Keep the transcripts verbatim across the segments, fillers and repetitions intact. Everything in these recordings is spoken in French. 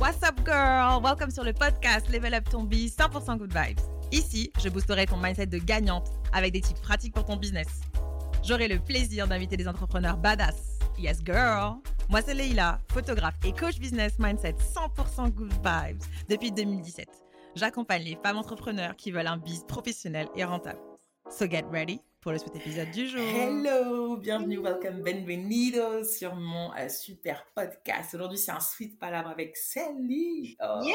What's up girl? Welcome sur le podcast Level Up Ton Biz cent pour cent Good Vibes. Ici, je boosterai ton mindset de gagnante avec des tips pratiques pour ton business. J'aurai le plaisir d'inviter des entrepreneurs badass. Yes girl! Moi c'est Leïla, photographe et coach business mindset cent pour cent Good Vibes depuis deux mille dix-sept. J'accompagne les femmes entrepreneurs qui veulent un biz professionnel et rentable. So get ready pour le sweet épisode du jour. Hello, bienvenue, welcome, bienvenidos sur mon euh, super podcast. Aujourd'hui, c'est un sweet palabre avec Selly. Oh, yeah,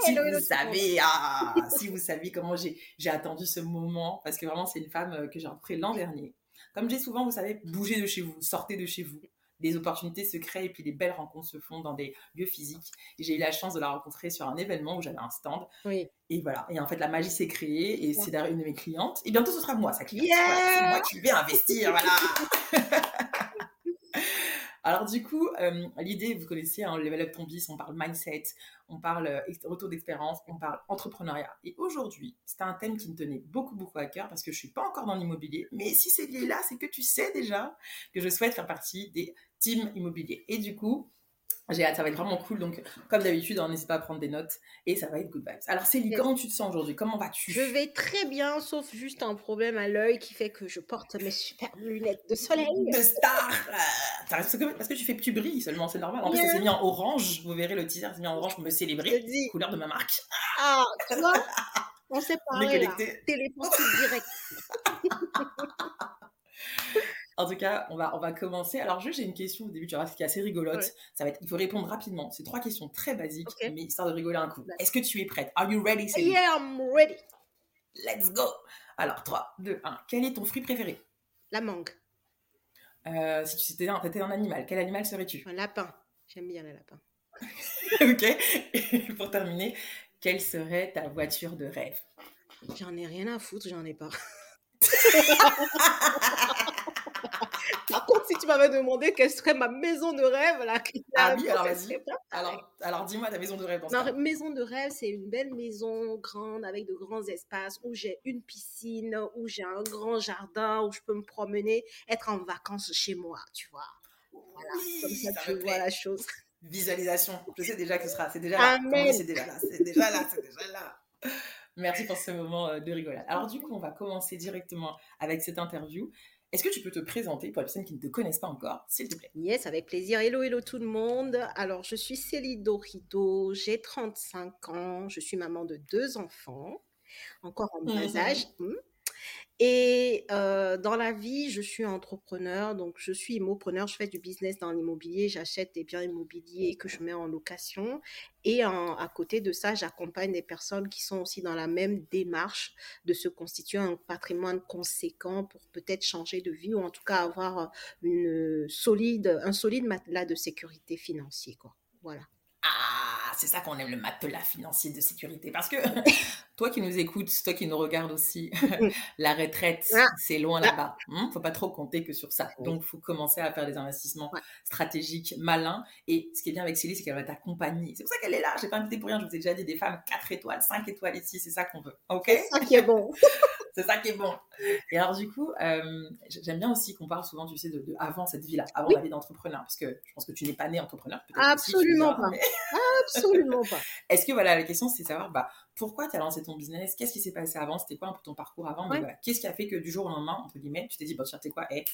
si hello, vous hello, savez, ah, si vous savez comment j'ai j'ai attendu ce moment, parce que vraiment, c'est une femme que j'ai rencontrée l'an dernier. Comme j'ai souvent, vous savez, bougez de chez vous, sortez de chez vous. Des opportunités se créent et puis les belles rencontres se font dans des lieux physiques. Et j'ai eu la chance de la rencontrer sur un événement où j'avais un stand. Oui. Et voilà. Et en fait, la magie s'est créée et ouais. C'est d'ailleurs une de mes clientes. Et bientôt, ce sera moi, sa cliente. Yeah voilà, c'est moi qui vais investir, voilà. Alors du coup, euh, l'idée, vous connaissez, hein, Level Up Ton Biz, on parle mindset, on parle retour d'expérience, on parle entrepreneuriat. Et aujourd'hui, c'est un thème qui me tenait beaucoup, beaucoup à cœur parce que je ne suis pas encore dans l'immobilier. Mais si c'est lié là, c'est que tu sais déjà que je souhaite faire partie des teams immobiliers. Et du coup, j'ai hâte, ça va être vraiment cool. Donc, comme d'habitude, n'hésite pas à prendre des notes et ça va être good vibes. Alors, Selly, comment tu te sens aujourd'hui? Comment vas-tu? Je vais très bien, sauf juste un problème à l'œil qui fait que je porte mes superbes lunettes de soleil. De star! Parce que tu fais, tu brilles seulement, c'est normal. En yeah. plus, ça s'est mis en orange. Vous verrez le teaser, c'est mis en orange pour me célébrer. Dis. Couleur de ma marque. Ah, tu vois? On s'est parlé là. Téléporté direct. En tout cas, on va, on va commencer. Alors, juste, j'ai une question au début, tu vois, qui est assez rigolote. Ouais. Ça va être, il faut répondre rapidement. C'est trois questions très basiques, okay. mais histoire de rigoler un coup. Ouais. Est-ce que tu es prête? Are you ready, Selly? Yeah, I'm ready. Let's go. Alors, trois, deux, un. Quel est ton fruit préféré? La mangue. Euh, si tu étais un, un animal, quel animal serais-tu? Un lapin. J'aime bien les lapins. Ok. Et pour terminer, quelle serait ta voiture de rêve? J'en ai rien à foutre, j'en ai pas. Par contre, si tu m'avais demandé quelle serait ma maison de rêve, là, ah oui, alors vas-y. Alors, alors, dis-moi ta maison de rêve. Ma maison de rêve, c'est une belle maison grande avec de grands espaces où j'ai une piscine, où j'ai un grand jardin, où je peux me promener, être en vacances chez moi, tu vois. Voilà, oui, comme ça, ça tu vois plaît. La chose. Visualisation. Je sais déjà que ce sera. C'est déjà là. Amen. C'est déjà là. C'est déjà là. C'est déjà là. Merci pour ce moment de rigolade. Alors du coup, on va commencer directement avec cette interview. Est-ce que tu peux te présenter pour les personnes qui ne te connaissent pas encore, s'il te plaît? Yes, avec plaisir. Hello, hello tout le monde. Alors, je suis Selly Doridot, j'ai trente-cinq ans, je suis maman de deux enfants, encore en bas mmh. âge. Et euh, dans la vie, je suis entrepreneur, donc je suis immopreneur, je fais du business dans l'immobilier, j'achète des biens immobiliers que je mets en location. Et en, à côté de ça, j'accompagne des personnes qui sont aussi dans la même démarche de se constituer un patrimoine conséquent pour peut-être changer de vie ou en tout cas avoir une solide, un solide matelas de sécurité financière, quoi. Voilà. Ah, c'est ça qu'on aime, le matelas financier de sécurité. Parce que toi qui nous écoutes, toi qui nous regardes aussi, la retraite, ah, c'est loin ah, là-bas. Il hmm, ne faut pas trop compter que sur ça. Donc, il faut commencer à faire des investissements ouais. stratégiques, malins. Et ce qui est bien avec Selly, c'est qu'elle va t'accompagner. C'est pour ça qu'elle est là. Je n'ai pas invité pour rien. Je vous ai déjà dit des femmes quatre étoiles, cinq étoiles ici. C'est ça qu'on veut. Okay, c'est ça qui est bon. C'est ça qui est bon. Et alors, du coup, euh, j'aime bien aussi qu'on parle souvent, tu sais, de, de avant cette vie-là, avant oui. la vie d'entrepreneur. Parce que je pense que tu n'es pas née entrepreneur. Absolument aussi, pas. Mais... Absolument pas. Est-ce que, voilà, la question, c'est de savoir bah, pourquoi tu as lancé ton business? Qu'est-ce qui s'est passé avant? C'était quoi un peu ton parcours avant? Ouais. Voilà, qu'est-ce qui a fait que du jour au lendemain, entre guillemets, tu t'es dit, bon, tu sais quoi, hey,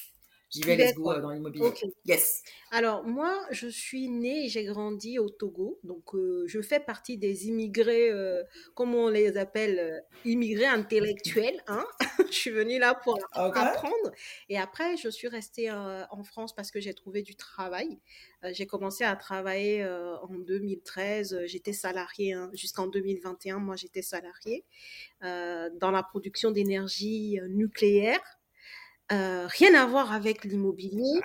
j'y vais, let's go dans l'immobilier. Okay. Yes. Alors, moi, je suis née et j'ai grandi au Togo. Donc, euh, je fais partie des immigrés, euh, comme on les appelle, euh, immigrés intellectuels. Hein. Je suis venue là pour okay. apprendre. Et après, je suis restée euh, en France parce que j'ai trouvé du travail. Euh, j'ai commencé à travailler euh, en deux mille treize. J'étais salariée hein, jusqu'en deux mille vingt et un. Moi, j'étais salariée euh, dans la production d'énergie nucléaire. Euh, rien à voir avec l'immobilier,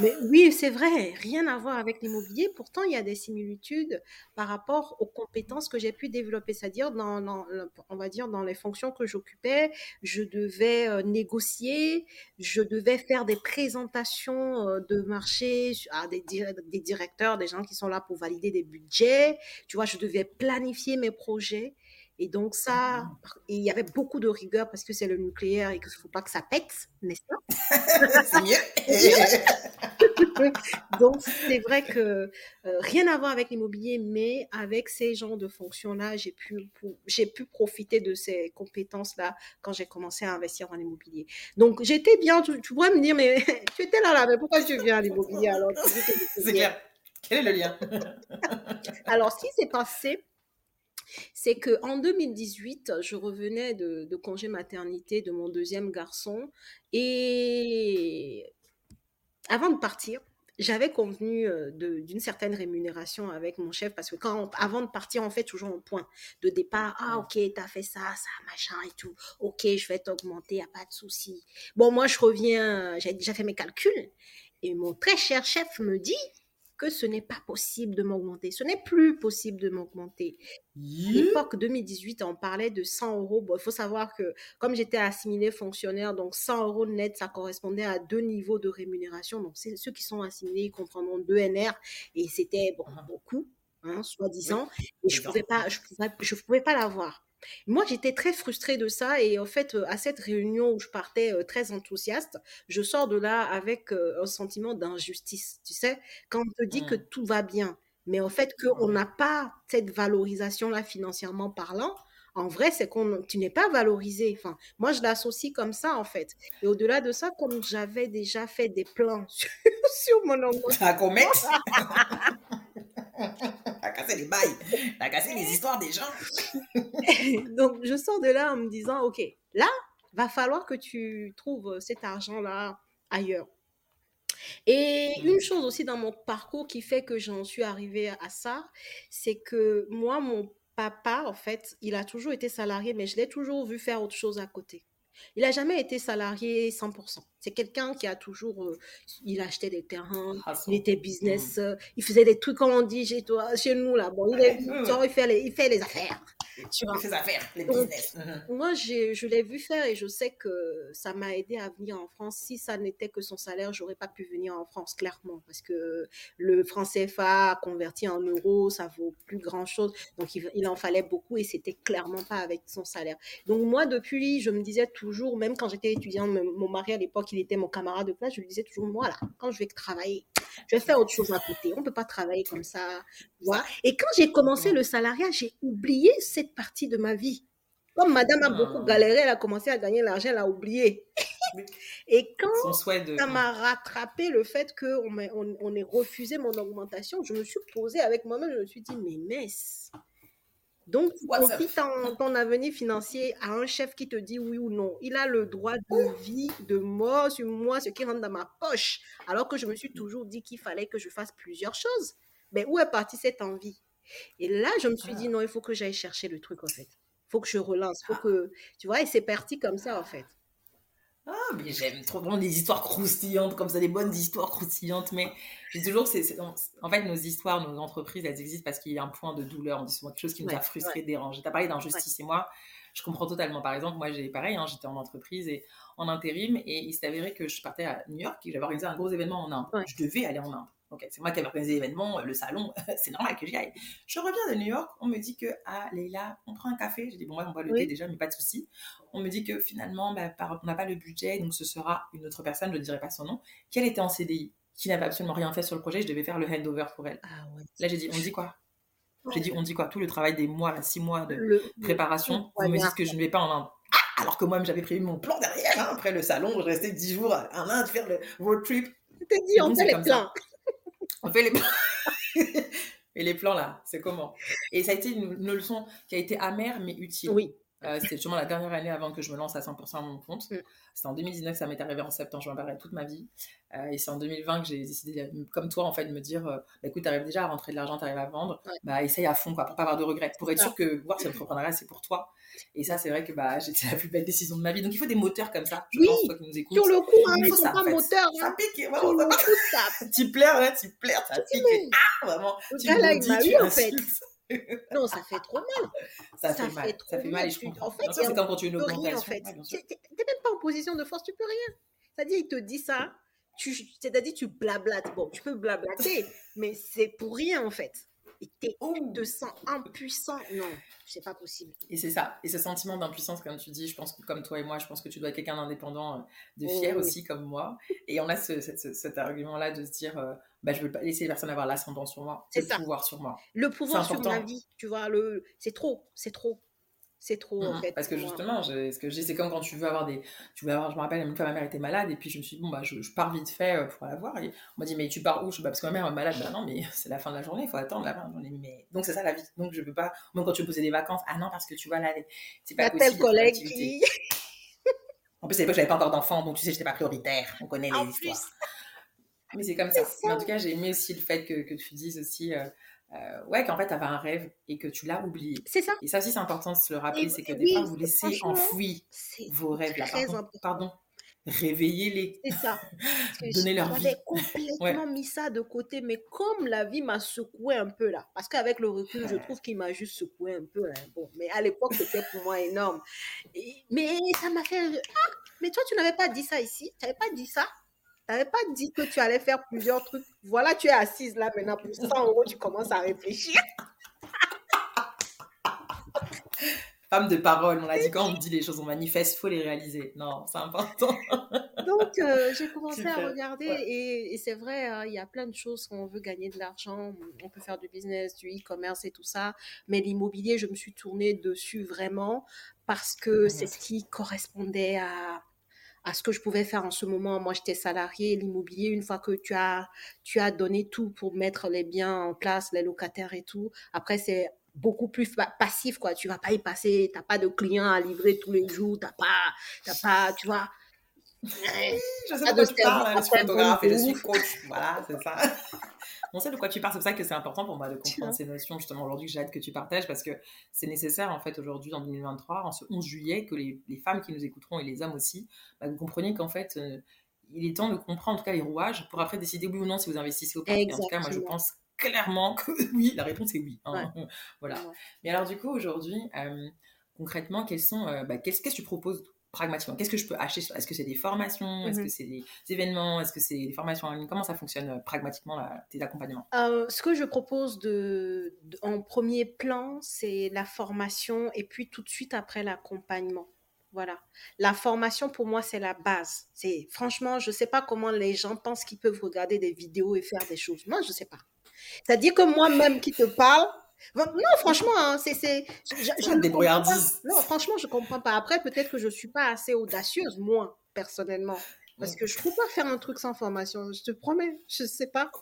mais oui c'est vrai, rien à voir avec l'immobilier, pourtant il y a des similitudes par rapport aux compétences que j'ai pu développer, c'est-à-dire dans, dans, on va dire dans les fonctions que j'occupais, je devais négocier, je devais faire des présentations de marché à des, des directeurs, des gens qui sont là pour valider des budgets, tu vois, je devais planifier mes projets. Et donc ça, il y avait beaucoup de rigueur parce que c'est le nucléaire et qu'il ne faut pas que ça pète, n'est-ce pas? C'est mieux. Donc c'est vrai que euh, rien à voir avec l'immobilier, mais avec ces genres de fonctions-là, j'ai pu, pour, j'ai pu profiter de ces compétences-là quand j'ai commencé à investir en immobilier. Donc j'étais bien, tu, tu pourrais me dire, mais tu étais là, là, mais pourquoi tu viens à l'immobilier alors? C'est clair. Quel est le lien? Alors, ce qui s'est passé, c'est qu'en deux mille dix-huit, je revenais de, de congé maternité de mon deuxième garçon et avant de partir, j'avais convenu de, d'une certaine rémunération avec mon chef parce que quand on, avant de partir, on fait toujours un point de départ. Ah, ok, t'as fait ça, ça, machin et tout. Ok, je vais t'augmenter, y a pas de souci. Bon, moi, je reviens, j'ai déjà fait mes calculs et mon très cher chef me dit que ce n'est pas possible de m'augmenter. Ce n'est plus possible de m'augmenter. Yeah. À l'époque deux mille dix-huit, on parlait de cent euros. Bon, il faut savoir que comme j'étais assimilée fonctionnaire, donc cent euros net, ça correspondait à deux niveaux de rémunération. Donc, c'est, ceux qui sont assimilés, ils comprendront deux N R. Et c'était bon, beaucoup, hein, soi-disant. Oui. Et je ne pouvais pas, je pouvais, je pouvais pas l'avoir. Moi, j'étais très frustrée de ça et en fait, à cette réunion où je partais euh, très enthousiaste, je sors de là avec euh, un sentiment d'injustice, tu sais, quand on te dit mmh. que tout va bien, mais en fait, qu'on n'a pas cette valorisation-là financièrement parlant, en vrai, c'est qu'on tu n'es pas valorisé. Enfin, moi, je l'associe comme ça, en fait. Et au-delà de ça, comme j'avais déjà fait des plans sur, sur mon engagement... À combien? T'as cassé les bails, t'as cassé les histoires des gens. Donc, je sors de là en me disant, ok, là, va falloir que tu trouves cet argent-là ailleurs. Et une chose aussi dans mon parcours qui fait que j'en suis arrivée à ça, c'est que moi, mon papa, en fait, il a toujours été salarié, mais je l'ai toujours vu faire autre chose à côté. Il n'a jamais été salarié cent pour cent. C'est quelqu'un qui a toujours... Euh, il achetait des terrains, il était business, euh, il faisait des trucs, comme on dit chez toi, chez nous, là. Bon, il, est, genre, il, fait, les, il fait les affaires. Tu vois. Il fait les affaires, les business. Donc, mm-hmm. Moi, j'ai, je l'ai vu faire et je sais que ça m'a aidé à venir en France. Si ça n'était que son salaire, je n'aurais pas pu venir en France, clairement, parce que le franc C F A converti en euros, ça ne vaut plus grand-chose. Donc, il, il en fallait beaucoup et ce n'était clairement pas avec son salaire. Donc, moi, depuis, je me disais toujours, même quand j'étais étudiante, m- mon mari à l'époque, qu'il était mon camarade de classe, je lui disais toujours, moi là, quand je vais travailler, je vais faire autre chose à côté. On ne peut pas travailler comme ça. Voilà. Et quand j'ai commencé le salariat, j'ai oublié cette partie de ma vie. Comme madame a beaucoup galéré, elle a commencé à gagner l'argent, elle a oublié. Et quand de... ça m'a rattrapé le fait qu'on m'ait, on, on ait refusé mon augmentation, je me suis posée avec moi-même, je me suis dit, mais mince. Donc, tu confies ton, ton avenir financier à un chef qui te dit oui ou non. Il a le droit de vie, de mort sur moi, ce qui rentre dans ma poche. Alors que je me suis toujours dit qu'il fallait que je fasse plusieurs choses. Mais où est partie cette envie? Et là, je me suis dit non, il faut que j'aille chercher le truc en fait. Il faut que je relance. Faut que, tu vois, et c'est parti comme ça en fait. Ah, mais j'aime trop vraiment des histoires croustillantes comme ça, des bonnes histoires croustillantes. Mais j'ai toujours que c'est, c'est, en fait, nos histoires, nos entreprises, elles existent parce qu'il y a un point de douleur. On dit souvent quelque chose qui nous ouais, a frustré, ouais. dérangé. Tu as parlé d'injustice ouais. et moi, je comprends totalement. Par exemple, moi, j'ai pareil, hein, j'étais en entreprise et en intérim et il s'est avéré que je partais à New York et j'avais organisé un gros événement en Inde. Ouais. Je devais aller en Inde. Okay, c'est moi qui avais organisé l'événement, le salon, c'est normal que j'y aille. Je reviens de New York, on me dit que, ah Leïla, on prend un café. J'ai dit, bon, moi, on boit le oui. thé déjà, mais pas de souci. On me dit que finalement, bah, par, on n'a pas le budget, donc ce sera une autre personne, je ne dirai pas son nom, qui elle était en C D I, qui n'avait absolument rien fait sur le projet, je devais faire le handover pour elle. Ah, ouais. Là, j'ai dit, on dit quoi ? J'ai dit, on dit quoi ? Tout le travail des mois, là, six mois de le, préparation, on me dit que je ne vais pas en Inde. Ah, alors que moi, j'avais prévu mon plan derrière. Hein, après le salon, je restais dix jours en Inde faire le road trip. Je t'ai dit, on fait les plans. On fait les plans. Et les plans, là, c'est comment? Et ça a été une, une leçon qui a été amère, mais utile. Oui. Euh, c'est justement la dernière année avant que je me lance à cent pour cent à mon compte. Mm. C'était en deux mille dix-neuf, ça m'est arrivé en septembre, je m'en parlerai toute ma vie. Euh, et c'est en deux mille vingt que j'ai décidé, comme toi, en fait, de me dire, euh, bah, écoute, t'arrives déjà à rentrer de l'argent, t'arrives à vendre, ouais. bah, essaye à fond, quoi, pour pas avoir de regrets, pour être sûr que voir si l'entrepreneuriat, c'est pour toi. Et ça, c'est vrai que bah, j'ai la plus belle décision de ma vie. Donc, il faut des moteurs comme ça, je oui, pense, toi qui nous écoutes. Sur le coup, hein, il faut ça, pas en fait. Moteur, hein. Ça pique, vraiment. Sur le coup, ça. Tu pleures, ouais, tu pleures, ça pique. Ah, vraiment. Tu bondis, tu insultes. Non, ça fait trop mal. Ça, ça fait, fait mal. Trop ça fait mal et je comprends. En fait, c'est quand tu es une augmentation. En fait. Ouais, tu n'es même pas en position de force, tu peux rien. C'est-à-dire, il te dit ça, tu, c'est-à-dire, tu blablates. Bon, tu peux blablater, mais c'est pour rien en fait. t'es honte de ça, impuissant, non, c'est pas possible. Et c'est ça, et ce sentiment d'impuissance, comme tu dis, je pense que comme toi et moi, je pense que tu dois être quelqu'un d'indépendant, de fier oui, aussi, oui. comme moi, et on a ce, ce, ce, cet argument-là de se dire, euh, bah, je veux pas laisser personne avoir l'ascendant sur moi, c'est le ça. pouvoir sur moi. Le pouvoir sur ma vie, tu vois, le... c'est trop, c'est trop. C'est trop, mmh, en fait. Parce que justement, je, ce que je dis, c'est comme quand tu veux avoir des... Tu veux avoir, je me rappelle, une fois, ma mère était malade, et puis je me suis dit, bon, bah, je, je pars vite fait pour la voir. Et on m'a dit, mais tu pars où ? Je sais pas, parce que ma mère est malade. Bah non, mais c'est la fin de la journée, il faut attendre la fin de la journée. Mais... Donc, c'est ça, la vie. Donc, je peux pas... Même quand tu veux poser des vacances, ah non, parce que tu vois, là, c'est pas possible. T'appelles collègue qui... En plus, à l'époque, j'avais pas encore d'enfant, donc tu sais, j'étais pas prioritaire. On connaît les histoires. Mais c'est comme ça. Mais en tout cas, j'ai aimé aussi le fait que, que tu dises aussi... Euh... Euh, ouais, qu'en fait, t'avais un rêve et que tu l'as oublié. C'est ça. Et ça aussi, c'est important de se le rappeler, et, c'est que des oui, fois, vous laissez enfouis vos rêves. Là, par contre, pardon, réveillez-les. C'est ça. Donnez leur vie. J'avais complètement ouais. mis ça de côté, mais comme la vie m'a secoué un peu là, parce qu'avec le recul, je trouve qu'il m'a juste secoué un peu. Hein. Bon, mais à l'époque, c'était pour moi énorme. Et, mais ça m'a fait. Ah, mais toi, tu n'avais pas dit ça ici. Tu n'avais pas dit ça. Tu n'avais pas dit que tu allais faire plusieurs trucs. Voilà, tu es assise là maintenant. Pour cent euros, tu commences à réfléchir. Femme de parole, on l'a dit, quand on dit les choses, on manifeste, il faut les réaliser. Non, c'est important. Donc, euh, j'ai commencé Super. à regarder ouais. et, et c'est vrai, il euh, y a plein de choses qu'on veut gagner de l'argent. On peut faire du business, du e-commerce et tout ça. Mais l'immobilier, je me suis tournée dessus vraiment parce que mmh. c'est ce qui correspondait à... à ce que je pouvais faire en ce moment. Moi, j'étais salariée, l'immobilier, une fois que tu as, tu as donné tout pour mettre les biens en place, les locataires et tout, après, c'est beaucoup plus passif, quoi. Tu ne vas pas y passer, tu n'as pas de clients à livrer tous les jours, tu n'as pas, t'as pas, tu vois... Je sais pas de quoi tu parles, je suis photographe et je suis coach, voilà, c'est ça. On sait de quoi tu parles, c'est pour ça que c'est important pour moi de comprendre ces notions, justement, aujourd'hui, j'ai hâte que tu partages, parce que c'est nécessaire, en fait, aujourd'hui, en deux mille vingt-trois, en ce onze juillet, que les, les femmes qui nous écouteront, et les hommes aussi, bah, vous compreniez qu'en fait, euh, il est temps de comprendre, en tout cas, les rouages, pour après décider oui ou non si vous investissez ou pas. Et en tout cas, moi, je pense clairement que oui, la réponse est oui. Hein. Ouais. Voilà. Ouais. Mais alors, du coup, aujourd'hui, euh, concrètement, quels sont, euh, bah, qu'est-ce, qu'est-ce que tu proposes pragmatiquement, qu'est-ce que je peux acheter? Est-ce que c'est des formations? Est-ce mm-hmm. que c'est des événements? Est-ce que c'est des formations en ligne? Comment ça fonctionne euh, pragmatiquement la, tes accompagnements? euh, Ce que je propose de, de, en premier plan, c'est la formation et puis tout de suite après l'accompagnement. Voilà. La formation, pour moi, c'est la base. C'est, franchement, je ne sais pas comment les gens pensent qu'ils peuvent regarder des vidéos et faire des choses. Moi, je ne sais pas. C'est-à-dire que moi-même qui te parle, non, franchement, hein, c'est, c'est, je, je ne comprends pas. Non, franchement, je comprends pas. Après, peut-être que je suis pas assez audacieuse, moi, personnellement, parce que je peux pas faire un truc sans formation. Je te promets, je sais pas.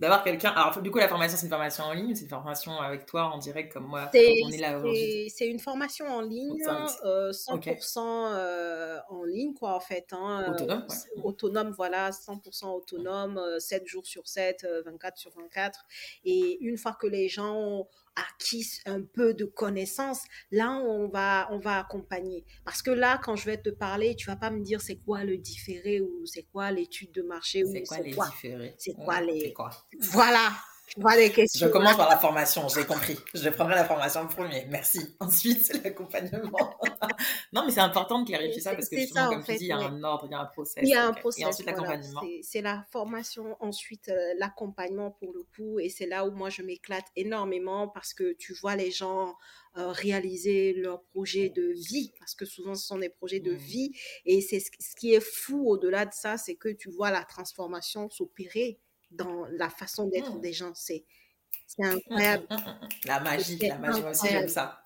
D'avoir quelqu'un. Alors, du coup, la formation, c'est une formation en ligne, c'est une formation avec toi en direct, comme moi. C'est, on est là aujourd'hui. C'est une formation en ligne, euh, cent pour cent okay. euh, en ligne, quoi, en fait. Hein, autonome, ouais. Autonome, voilà, cent pour cent autonome, ouais. sept jours sur sept, vingt-quatre sur vingt-quatre. Et une fois que les gens ont acquis un peu de connaissances, là, on va, on va accompagner. Parce que là, quand je vais te parler, tu vas pas me dire c'est quoi le différé ou c'est quoi l'étude de marché ou c'est quoi les différés. C'est quoi les... C'est quoi ? Voilà, voilà les questions. Je commence par la formation, j'ai compris. Je prendrai la formation en premier, merci. Ensuite, c'est l'accompagnement. Non, mais c'est important de clarifier ça parce que justement, ça, comme tu fait, dis, il y a un ordre, il y a un process. Il y a un okay. process, et ensuite, l'accompagnement. Voilà, c'est, c'est la formation, ensuite euh, l'accompagnement pour le coup. Et c'est là où moi, je m'éclate énormément parce que tu vois les gens... Euh, réaliser leurs projets de vie, parce que souvent ce sont des projets de mmh. vie, et c'est ce, ce qui est fou au-delà de ça, c'est que tu vois la transformation s'opérer dans la façon d'être mmh. des gens, c'est, c'est incroyable. La magie, c'est la magie aussi, j'aime ça.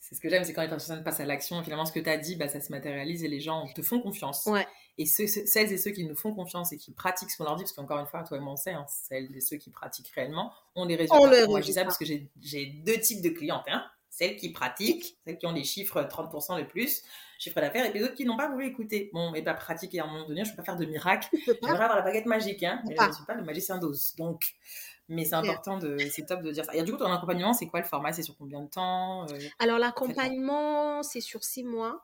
C'est ce que j'aime, c'est quand les personnes passent à l'action, finalement ce que tu as dit, bah, ça se matérialise et les gens te font confiance. Ouais. Et ceux, ceux, celles et ceux qui nous font confiance et qui pratiquent ce qu'on leur dit, parce qu'encore une fois, toi et moi on sait, hein, celles et ceux qui pratiquent réellement, on les résultats. On les moi je dis ça parce que j'ai, j'ai deux types de clientes, hein. Celles qui pratiquent, celles qui ont les chiffres trente pour cent le plus, chiffre d'affaires, et puis d'autres qui n'ont pas voulu écouter. Bon, et bien pratiquer à un moment donné, je ne peux pas faire de miracle, je ne peux pas avoir la baguette magique, hein, mais je ne suis pas le magicien d'Oz. Donc, mais c'est important, de, c'est top de dire ça. Et du coup, ton accompagnement, c'est quoi le format? C'est sur combien de temps? euh, Alors, l'accompagnement, c'est sur six mois.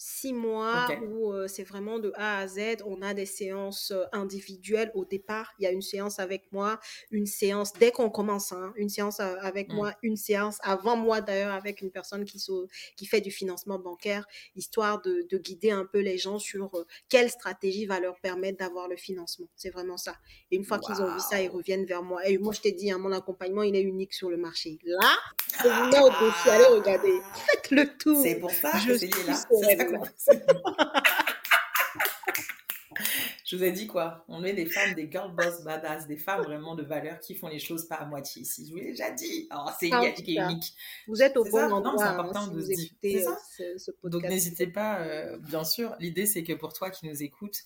six mois okay. où euh, c'est vraiment de A à Z. On a des séances individuelles au départ. Il y a une séance avec moi, une séance dès qu'on commence, hein, une séance avec mmh. moi, une séance avant moi d'ailleurs avec une personne qui, so- qui fait du financement bancaire, histoire de, de guider un peu les gens sur euh, quelle stratégie va leur permettre d'avoir le financement. C'est vraiment ça. Et une fois wow. qu'ils ont vu ça, ils reviennent vers moi. Et moi, je t'ai dit, hein, mon accompagnement, il est unique sur le marché. Là, c'est ah. là où je suis allée regarder. Faites le tour. C'est pour ça je que c'est là. C'est ça. Je vous ai dit quoi, on est des femmes, des girl boss badass, des femmes vraiment de valeur qui font les choses pas à moitié ici. Je vous l'ai déjà dit. Oh, c'est ah, unique et unique. Vous êtes au c'est bon ça, endroit. Non, c'est important hein, si de vous écoutez euh, ce, ce podcast. Donc n'hésitez pas, euh, bien sûr. L'idée c'est que pour toi qui nous écoutes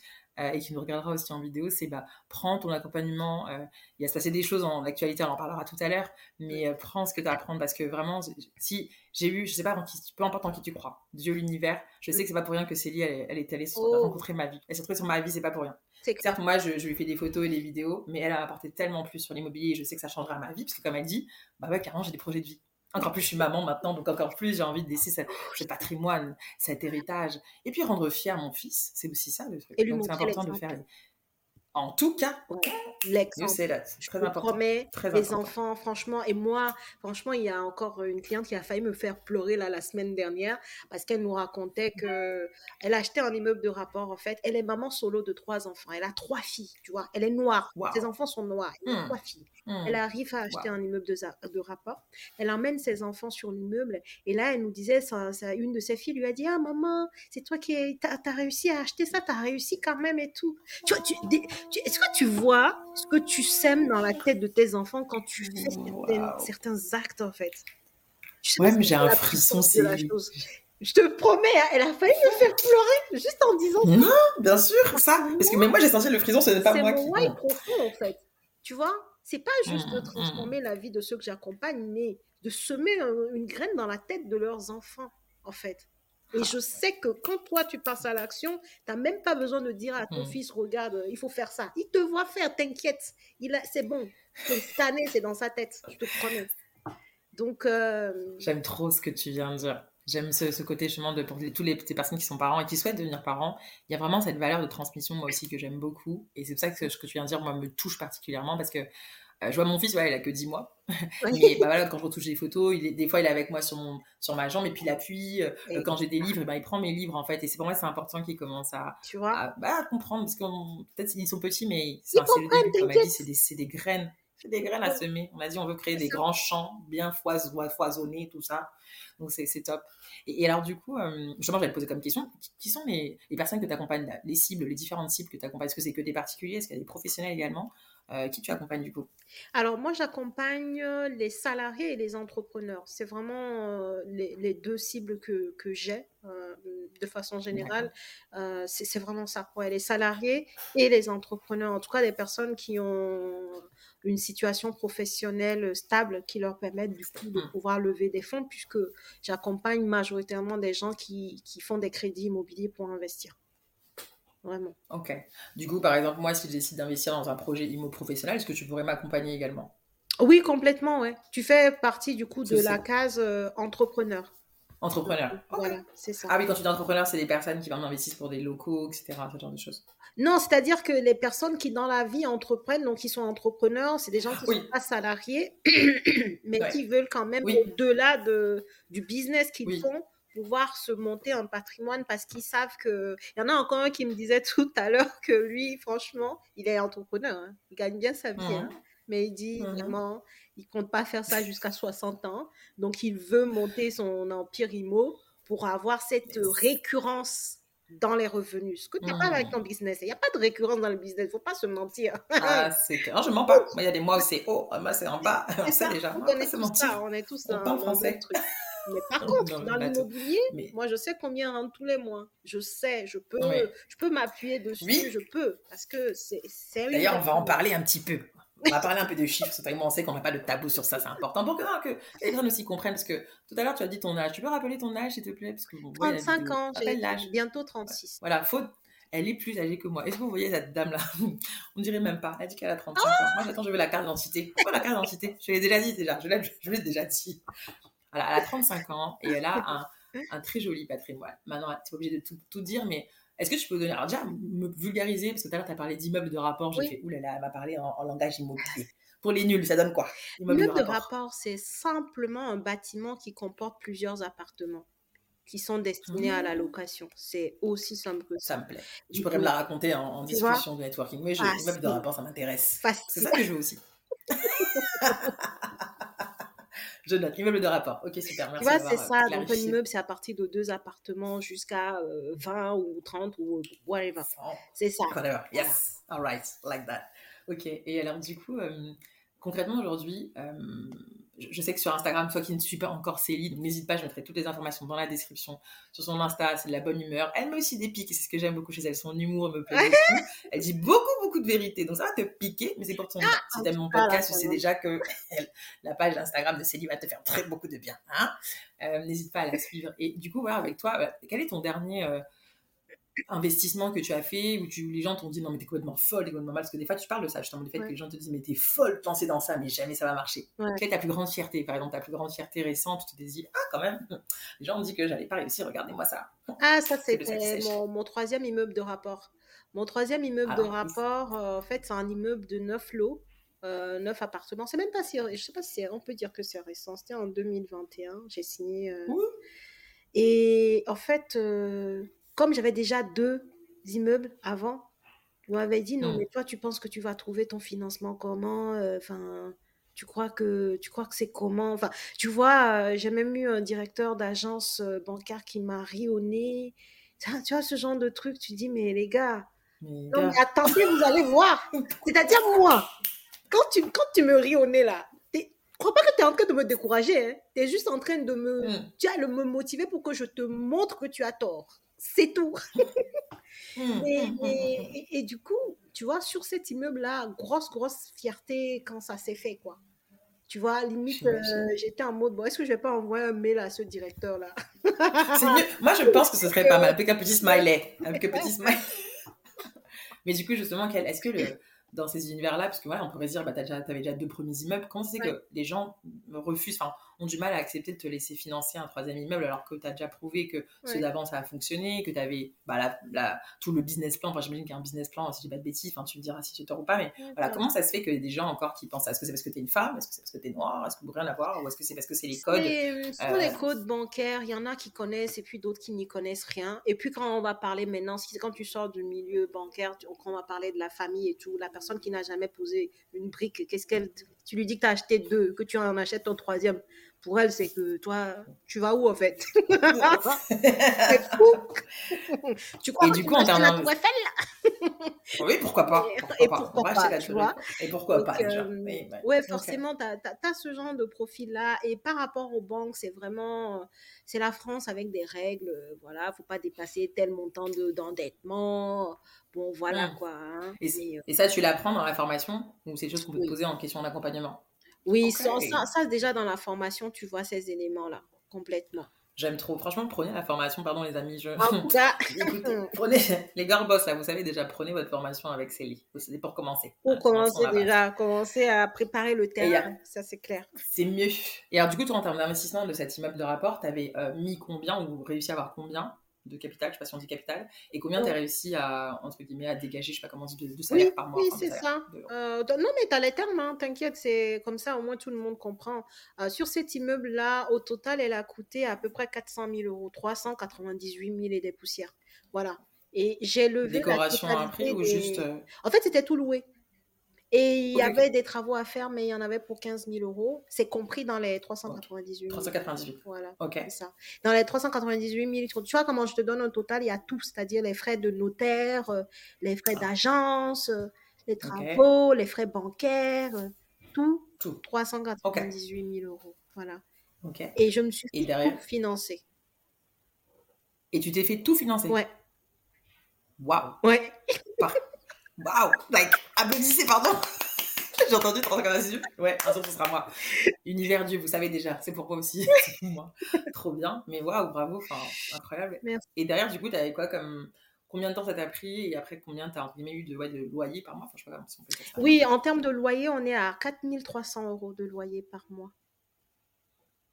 euh, et qui nous regardera aussi en vidéo, c'est bah prends ton accompagnement. Euh, il va se passer des choses en actualité, on en parlera tout à l'heure, mais euh, prends ce que tu as à prendre parce que vraiment, si j'ai eu, je sais pas, en qui, peu importe en qui tu crois, Dieu, l'univers, je sais que c'est pas pour rien que Selly, elle, elle est allée sur, oh. rencontrer ma vie. Elle s'est retrouvée sur ma vie, c'est pas pour rien. C'est Certes, moi, je, je lui fais des photos et des vidéos, mais elle a apporté tellement plus sur l'immobilier et je sais que ça changera ma vie, parce que comme elle dit, bah ouais, carrément, j'ai des projets de vie. Encore plus, je suis maman maintenant, donc encore plus, j'ai envie de laisser ce, ce patrimoine, cet héritage. Et puis, rendre fier mon fils, c'est aussi ça, le truc. Et lui donc, c'est important de faire... En tout cas, okay. l'exemple, c'est là, c'est très je important. Promets, très les important. Enfants, franchement, et moi, franchement, il y a encore une cliente qui a failli me faire pleurer là, la semaine dernière parce qu'elle nous racontait qu'elle achetait un immeuble de rapport, en fait. Elle est maman solo de trois enfants. Elle a trois filles, tu vois. Elle est noire. Wow. Ses enfants sont noirs. Elle a mmh. trois filles. Mmh. Elle arrive à acheter wow. un immeuble de, de rapport. Elle emmène ses enfants sur l'immeuble et là, elle nous disait, ça, ça, une de ses filles lui a dit « Ah, maman, c'est toi qui t'as, t'as réussi à acheter ça, t'as réussi quand même et tout. » Tu vois, tu... Des, Tu, est-ce que tu vois ce que tu sèmes dans la tête de tes enfants quand tu fais wow. certains actes, en fait? Tu sais ouais, mais j'ai un frisson, c'est... Je te promets, elle a failli me faire pleurer juste en disant... Non, ça. Bien sûr, ça. Parce que même moi, j'ai senti le frisson, ce n'est pas c'est moi qui... C'est moi et profond, en fait. Tu vois, c'est pas juste mmh, de transformer mmh. la vie de ceux que j'accompagne, mais de semer une graine dans la tête de leurs enfants, en fait. Et je sais que quand toi, tu passes à l'action, tu n'as même pas besoin de dire à ton mmh. fils, regarde, il faut faire ça. Il te voit faire, t'inquiète. Il a, c'est bon. Cette année, c'est dans sa tête. Je te promets. Donc, euh... J'aime trop ce que tu viens de dire. J'aime ce, ce côté chemin de, pour les, toutes les, les personnes qui sont parents et qui souhaitent devenir parents. Il y a vraiment cette valeur de transmission, moi aussi, que j'aime beaucoup. Et c'est pour ça que ce que tu viens de dire, moi, me touche particulièrement parce que euh, je vois mon fils, ouais, il a que dix mois. Mais bah voilà, quand je retouche les photos, il est, des fois il est avec moi sur mon sur ma jambe et puis il appuie. Euh, quand j'ai des livres, bah, il prend mes livres en fait. Et c'est pour moi c'est important qu'il commence à, tu vois à, bah, à comprendre parce que peut-être ils sont petits, mais c'est, enfin, c'est le début comme elle dit, c'est des c'est des graines, c'est des graines à semer. On a dit on veut créer c'est des ça. Grands champs bien foisonnés, tout ça. Donc c'est c'est top. Et, et alors du coup, euh, justement, j'allais te poser comme question, qui, qui sont les les personnes que tu accompagnes, les cibles, les différentes cibles que tu accompagnes? Est-ce que c'est que des particuliers? Est-ce qu'il y a des professionnels également? Euh, qui tu accompagnes du coup? Alors moi j'accompagne les salariés et les entrepreneurs, c'est vraiment euh, les, les deux cibles que, que j'ai euh, de façon générale, euh, c'est, c'est vraiment ça, ouais, les salariés et les entrepreneurs, en tout cas des personnes qui ont une situation professionnelle stable qui leur permettent du coup de pouvoir lever des fonds puisque j'accompagne majoritairement des gens qui, qui font des crédits immobiliers pour investir. Vraiment. Ok. Du coup, par exemple, moi, si je décide d'investir dans un projet immo professionnel, est-ce que tu pourrais m'accompagner également? Oui, complètement, ouais. Tu fais partie, du coup, de c'est la ça. case euh, entrepreneur. Entrepreneur. Donc, okay. Voilà, c'est ça. Ah oui, quand tu dis entrepreneur, c'est des personnes qui vraiment investissent pour des locaux, et cetera, ce genre de choses. Non, c'est-à-dire que les personnes qui, dans la vie, entreprennent, donc qui sont entrepreneurs, c'est des gens qui ne oui. sont pas salariés, mais ouais. qui veulent quand même, oui. au-delà de, du business qu'ils oui. font, pouvoir se monter un patrimoine parce qu'ils savent que... Il y en a encore un qui me disait tout à l'heure que lui, franchement, il est entrepreneur. Hein. Il gagne bien sa vie. Mmh. Hein. Mais il dit, mmh. vraiment, il ne compte pas faire ça jusqu'à soixante ans. Donc, il veut monter son empire immo pour avoir cette récurrence dans les revenus. Ce que tu n'as mmh. pas avec ton business. Il n'y a pas de récurrence dans le business. Il ne faut pas se mentir. Ah, c'est clair. Non, je ne mens pas. Il y a des mois où c'est haut, moi c'est en bas. On sait déjà. On est tous ça. On est tous un bon français. Truc. Mais par contre, non, dans l'immobilier, mais... moi, je sais combien rentre tous les mois. Je sais, je peux, oui. je peux m'appuyer dessus, oui. je peux, parce que c'est sérieux. D'ailleurs, on va en parler un petit peu. On va parler un peu de chiffres, c'est on sait qu'on n'a pas de tabou sur ça, c'est important. Donc, non, que les personnes aussi comprennent, parce que tout à l'heure, tu as dit ton âge. Tu peux rappeler ton âge, s'il te plaît parce que vous voyez trente-cinq ans, j'ai l'âge. Bientôt trente-six. Voilà, faut... elle est plus âgée que moi. Est-ce que vous voyez cette dame-là? On dirait même pas. Elle dit qu'elle a trente-cinq ans. Moi, j'attends, je veux la carte d'identité. Pourquoi la carte d'identité? Je l'ai déjà dit, déjà. Je l'ai, je l'ai déjà dit. Voilà, elle a trente-cinq ans et elle a un, un très joli patrimoine. Maintenant, tu es obligé de tout, tout dire, mais est-ce que tu peux donner, alors déjà, me vulgariser, parce que tout à l'heure, tu as parlé d'immeuble de rapport, j'ai oui. fait, oulala, elle m'a parlé en, en langage immobilier. Pour les nuls, ça donne quoi? Immeuble de rapport. de rapport, c'est simplement un bâtiment qui comporte plusieurs appartements qui sont destinés mmh. à la location. C'est aussi simple que ça. Ça me plaît. Je pourrais me la raconter en, en discussion de networking. Oui, je, l'immeuble de rapport, ça m'intéresse. Facile. C'est ça que je veux aussi. Je note, l'immeuble de rapport. Ok, super, merci. Tu vois, c'est ça. Clarifié. Donc, un immeuble, c'est à partir de deux appartements jusqu'à euh, vingt ou trente ou whatever. Oh. C'est ça. Whatever. Yes. All right. Like that. Ok. Et alors, du coup, euh, concrètement, aujourd'hui, euh, je, je sais que sur Instagram, toi qui ne suis pas encore Selly, donc n'hésite pas, je mettrai toutes les informations dans la description. Sur son Insta, c'est de la bonne humeur. Elle met aussi des pics, c'est ce que j'aime beaucoup chez elle. Son humour me plaît beaucoup. Elle dit beaucoup, beaucoup de vérité. Donc, ça va te piquer, mais c'est pour ton bien. Ah, si t'aimes mon podcast, tu sais déjà que elle, la page Instagram de Selly va te faire très beaucoup de bien. Hein euh, n'hésite pas à la suivre. Et du coup, voilà, avec toi, quel est ton dernier... Euh, investissement que tu as fait où tu, les gens t'ont dit non mais t'es complètement folle, t'es complètement mal, parce que des fois tu parles de ça justement, du fait ouais. que les gens te disent mais t'es folle de penser dans ça, mais jamais ça va marcher. ouais. Quelle est ta plus grande fierté, par exemple, ta plus grande fierté récente, tu te dis ah quand même les gens me disent que j'allais pas réussir, regardez-moi ça. Ah ça c'était mon, mon troisième immeuble de rapport mon troisième immeuble ah, de oui. rapport euh, en fait c'est un immeuble de neuf lots, euh, neuf appartements, c'est même pas si, je sais pas si c'est, on peut dire que c'est récent, c'était en deux mille vingt et un, j'ai signé euh, oui. et en fait euh, comme j'avais déjà deux immeubles avant, on m'avait dit non mais toi tu penses que tu vas trouver ton financement comment, enfin tu crois que tu crois que c'est comment, enfin tu vois, euh, j'ai même eu un directeur d'agence bancaire qui m'a ri au nez, tu vois ce genre de truc, tu dis mais les gars, mais non, mais attendez vous allez voir, c'est-à-dire moi quand tu quand tu me ris au nez là, je crois pas que tu es en train de me décourager, hein. Tu es juste en train de me, mm. tu as le, me motiver pour que je te montre que tu as tort. C'est tout. mm. et, et, et, et du coup, tu vois, sur cet immeuble-là, grosse, grosse fierté quand ça s'est fait, quoi. Tu vois, limite, euh, j'étais en mode, bon, est-ce que je vais pas envoyer un mail à ce directeur-là? C'est mieux. Moi, je pense que ce serait pas mal, avec un petit smiley. Avec un petit smiley. Mais du coup, justement, quel, est-ce que le... dans ces univers-là, parce que voilà, ouais, on pourrait se dire, bah, tu avais déjà deux premiers immeubles, quand c'est ouais. que les gens refusent, enfin, ont du mal à accepter de te laisser financer un troisième immeuble, alors que tu as déjà prouvé que ouais. ceux d'avant, ça a fonctionné, que tu avais bah, la, la, tout le business plan, enfin, j'imagine qu'il y a un business plan, si je dis pas de bêtises, tu me diras si tu te ou pas, mais ouais, voilà, ouais. comment ça se fait que des gens encore qui pensent, est-ce que c'est parce que tu es une femme, est-ce que c'est parce que tu es noire, est-ce que vous rien à voir, ou est-ce que c'est parce que c'est les codes euh... Sur les codes bancaires, il y en a qui connaissent, et puis d'autres qui n'y connaissent rien, et puis quand on va parler maintenant, quand tu sors du milieu bancaire, quand on va parler de la famille et tout, la personne personne qui n'a jamais posé une brique, qu'est-ce qu'elle, tu lui dis que tu as acheté deux, que tu en achètes ton troisième, pour elle c'est que toi tu vas où en fait? C'est fou. Tu crois et que du tu coup en termes de oui pourquoi pas pourquoi et pas. Pourquoi pas, pas tu vois et pourquoi donc, pas euh, déjà. Oui, bah, ouais forcément okay. t'as, t'as ce genre de profil là, et par rapport aux banques c'est vraiment c'est la France avec des règles, voilà, faut pas dépasser tel montant de, d'endettement. Bon, voilà mmh. quoi. Hein. Et, mais, euh... et ça, tu l'apprends dans la formation ou c'est des choses qu'on peut oui. te poser en question d'accompagnement? Oui, okay. ça, ça, ça, déjà dans la formation, tu vois ces éléments-là, complètement. J'aime trop. Franchement, prenez la formation, pardon les amis. Je... Oh, ça... Écoutez, prenez les garbos, là, vous savez déjà, prenez votre formation avec Selly. C'est pour commencer. Pour commencer déjà, commencer à préparer le terrain, a... ça c'est clair. C'est mieux. Et alors du coup, toi, en termes d'investissement de cet immeuble de rapport, tu avais euh, mis combien ou réussi à avoir combien de capital, je sais pas si on dit capital, et combien oh. tu as réussi à, entre guillemets, à dégager, je sais pas comment on dit, de salaire oui, par mois. Oui, c'est ça. De... Euh, non, mais tu as les termes, hein, t'inquiète, c'est comme ça, au moins tout le monde comprend. Euh, sur cet immeuble-là, au total, elle a coûté à peu près quatre cent mille euros, trois cent quatre-vingt-dix-huit mille et des poussières. Voilà. Et j'ai levé. Décoration à prix des... ou juste. En fait, c'était tout loué. Et il y okay. avait des travaux à faire, mais il y en avait pour quinze mille euros. C'est compris dans les trois cent quatre-vingt-dix-huit mille. trois cent quatre-vingt-dix-huit. Voilà, okay. c'est ça. Dans les trois cent quatre-vingt-dix-huit mille, tu vois comment je te donne un total, il y a tout, c'est-à-dire les frais de notaire, les frais ah. d'agence, les travaux, okay. les frais bancaires, tout. Tout. trois cent quatre-vingt-dix-huit okay. mille euros, voilà. Okay. Et je me suis fait derrière... tout financer. Et tu t'es fait tout financer? Ouais. Waouh. Ouais. Parfait. Waouh, like, applaudissez, pardon. J'ai entendu trente-quatre. Ouais, un jour, ce sera moi. Univers Dieu, vous savez déjà, c'est pourquoi aussi, c'est pour moi. Trop bien, mais waouh, bravo, enfin, incroyable. Merci. Et derrière, du coup, t'avais quoi comme... Combien de temps ça t'a pris et après, combien t'as eu de, ouais, de loyer par mois? Enfin, je sais pas si on peut dire ça. Oui, en termes de loyer, on est à quatre mille trois cents euros de loyer par mois.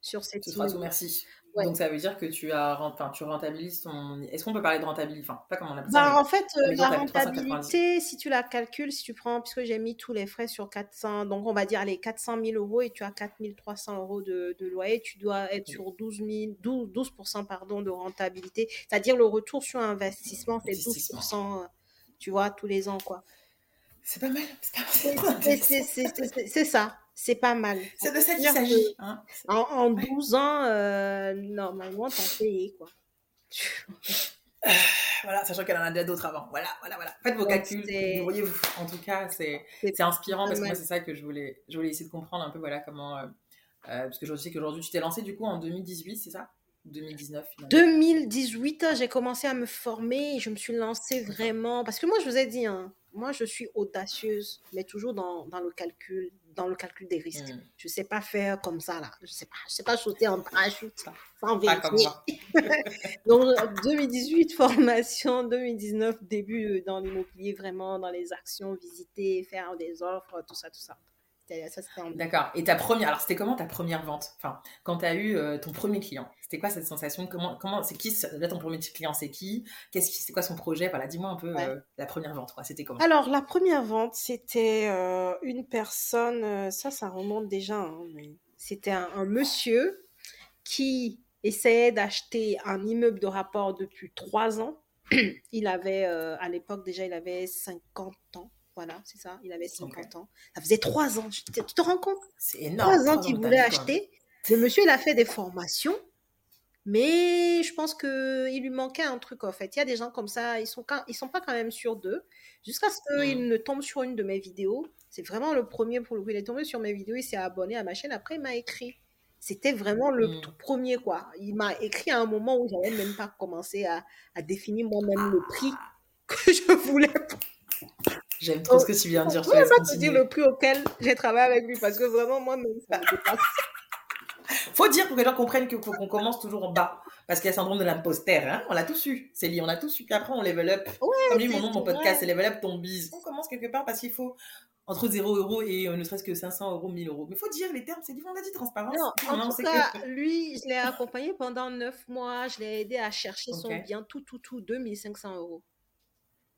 Sur cette. Ce sera tout, merci. Ouais. Donc ça veut dire que tu as, enfin, tu rentabilises ton. Est-ce qu'on peut parler de rentabilité? Enfin, pas comment on appelle ça. Bah, mais... En fait, euh, la rentabilité, si tu la calcules, si tu prends, puisque j'ai mis tous les frais sur quatre cents, donc on va dire les quatre cent mille euros et tu as quatre mille trois cents euros de, de loyer, tu dois être sur douze mille, douze pour cent pardon de rentabilité, c'est-à-dire le retour sur investissement fait douze pour cent, tu vois, tous les ans quoi. C'est pas mal. C'est, pas mal. c'est, c'est, c'est, c'est, c'est, c'est ça. C'est pas mal. C'est de ça qu'il s'agit. Hein. En, en douze ans, euh, normalement, t'en payes, quoi. Euh, voilà, sachant qu'elle en a déjà d'autres avant. Voilà, voilà, voilà. Faites vos Donc calculs, débrouillez-vous. En tout cas, c'est, c'est, c'est inspirant parce que moi, c'est ça que je voulais, je voulais essayer de comprendre un peu, voilà, comment... Euh, euh, parce que je sais qu'aujourd'hui, tu t'es lancée, du coup, en deux mille dix-huit, c'est ça? deux mille dix-neuf finalement. deux mille dix-huit, j'ai commencé à me former et je me suis lancée vraiment... Parce que moi, je vous ai dit... Hein, moi, je suis audacieuse, mais toujours dans, dans le calcul, dans le calcul des risques. Mmh. Je ne sais pas faire comme ça, là. Je ne sais pas, je sais pas sauter en parachute, sans vérifier. Donc, deux mille dix-huit, formation, deux mille dix-neuf, début dans l'immobilier, vraiment, dans les actions, visiter, faire des offres, tout ça, tout ça. Ça, c'était en... D'accord. Et ta première, alors c'était comment ta première vente? Enfin, quand tu as eu euh, ton premier client, c'était quoi cette sensation? Comment, comment, c'est qui là ton premier client? C'est qui? Qu'est-ce qui, c'est quoi son projet? Voilà, dis-moi un peu ouais. euh, la première vente. Quoi. C'était comment? Alors la première vente, c'était euh, une personne. Euh, ça, ça remonte déjà. Hein, mais c'était un, un monsieur qui essayait d'acheter un immeuble de rapport depuis trois ans. Il avait euh, à l'époque déjà, il avait cinquante ans. Voilà, c'est ça, il avait cinquante ans. Ça faisait trois ans, tu te, tu te rends compte? C'est énorme. trois ans qu'il voulait acheter. Le monsieur, il a fait des formations, mais je pense qu'il lui manquait un truc, en fait. Il y a des gens comme ça, ils ne sont, ils sont pas quand même sûrs d'eux. Jusqu'à ce qu'ils ne tombent sur une de mes vidéos. C'est vraiment le premier pour lequel il est tombé sur mes vidéos. Il s'est abonné à ma chaîne. Après, il m'a écrit. C'était vraiment le mmh. tout premier, quoi. Il m'a écrit à un moment où je n'avais même pas commencé à, à définir moi-même le prix que je voulais. J'aime trop oh, ce que tu viens de dire. Je ne peux pas te dire le prix auquel j'ai travaillé avec lui parce que vraiment, moi-même, ça me dépasse. Il faut dire pour que les gens comprennent qu'il faut qu'on commence toujours en bas parce qu'il y a le syndrome de l'imposteur. Hein, on l'a tous eu, Selly, on l'a tous eu. Puis après, on level up. Ouais, Comme lui, mon nom, mon podcast, c'est Level Up Ton Biz. On commence quelque part parce qu'il faut entre zéro euros et euh, ne serait-ce que cinq cents euros, mille euros. Mais il faut dire les termes, c'est du fond de transparence. Non, en tout cas, que... lui, je l'ai accompagné pendant neuf mois. Je l'ai aidé à chercher okay. son bien, tout, tout, tout, deux mille cinq cents euros.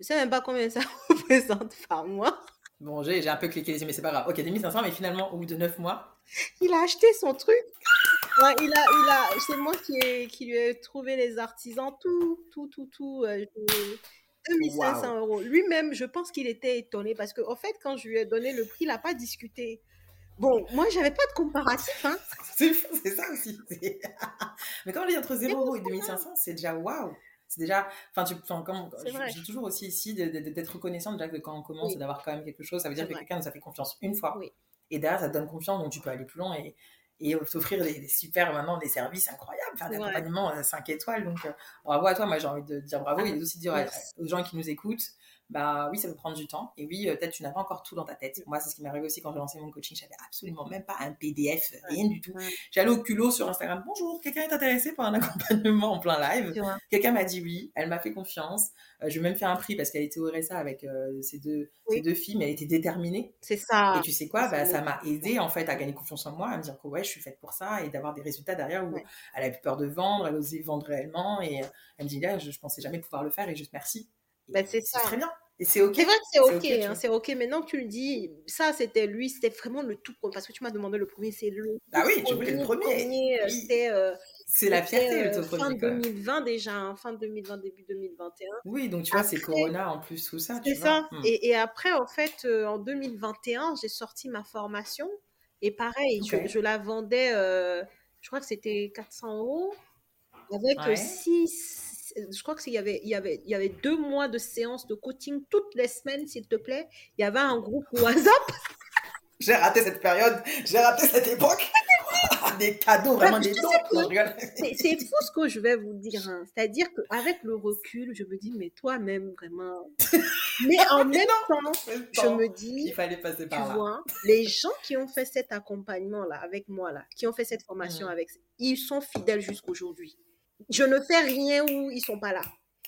Je sais même pas combien ça représente par mois. Bon, j'ai, j'ai un peu cliqué les yeux, mais c'est pas grave. Ok, deux mille cinq cents, mais finalement, au bout de neuf mois... Il a acheté son truc. Ouais, il a, il a, c'est moi qui, ai, qui lui ai trouvé les artisans, tout, tout, tout, tout. Euh, deux mille cinq cents wow. euros. Lui-même, je pense qu'il était étonné parce qu'en fait, quand je lui ai donné le prix, il n'a pas discuté. Bon, moi, je n'avais pas de comparatif. Hein. c'est, c'est ça aussi. C'est... mais quand on est entre zéro euros et deux mille cinq cents, c'est déjà waouh. C'est déjà, enfin, tu, enfin, quand, j'ai toujours aussi ici de, de, de, d'être reconnaissante déjà que quand on commence oui. et d'avoir quand même quelque chose, ça veut dire c'est que vrai. Quelqu'un nous a fait confiance une fois. Oui. Et derrière, ça te donne confiance, donc tu peux aller plus loin et, et t'offrir des, des super, maintenant, des services incroyables, faire des ouais. accompagnements euh, cinq étoiles. Donc, euh, bravo à toi. Moi, j'ai envie de dire bravo ah, et aussi de dire yes. aux gens qui nous écoutent, bah oui, ça peut prendre du temps. Et oui, euh, peut-être tu n'as pas encore tout dans ta tête. Moi, c'est ce qui m'est arrivé aussi quand j'ai lancé mon coaching. Je n'avais absolument même pas un P D F, rien du tout. J'allais au culot sur Instagram. Bonjour, quelqu'un est intéressé pour un accompagnement en plein live? Quelqu'un m'a dit oui, elle m'a fait confiance. Euh, je vais même faire un prix parce qu'elle était au R S A avec euh, ses, deux, oui. ses deux filles, mais elle était déterminée. C'est ça. Et tu sais quoi, bah, ça m'a aidée en fait à gagner confiance en moi, à me dire que ouais, je suis faite pour ça et d'avoir des résultats derrière où ouais. elle avait peur de vendre, elle osait vendre réellement et elle me dit là, je ne pensais jamais pouvoir le faire et je te remercie. Ben c'est, c'est ça. Très bien. Et c'est ok. C'est vrai que c'est ok. C'est ok, hein, c'est okay. Maintenant que tu le dis, ça c'était lui, c'était vraiment le tout premier. Parce que tu m'as demandé le premier, c'est le. Ah oui, je voulais le premier. premier c'était, euh, c'est la fierté, le tout premier. Fin deux mille vingt déjà, hein, fin deux mille vingt, début deux mille vingt et un. Oui, donc tu vois, après, c'est Corona en plus, tout ça. C'est tu ça. Vois. Et, et après, en fait, euh, en deux mille vingt et un, j'ai sorti ma formation. Et pareil, okay. je, je la vendais, euh, je crois que c'était quatre cents euros. Avec ouais. six. Je crois qu'il y avait, il y avait, il y avait deux mois de séances de coaching toutes les semaines, s'il te plaît. Il y avait un groupe WhatsApp. J'ai raté cette période, j'ai raté cette époque. Des cadeaux, vraiment des dons. Non, c'est, c'est fou ce que je vais vous dire. Hein. C'est-à-dire qu'avec le recul, je me dis, mais toi-même, vraiment. Mais en même temps, je me dis, il fallait passer par là. Tu vois, les gens qui ont fait cet accompagnement-là avec moi, là, qui ont fait cette formation mmh. avec, ils sont fidèles jusqu'aujourd'hui. Je ne fais rien où ils ne sont pas là.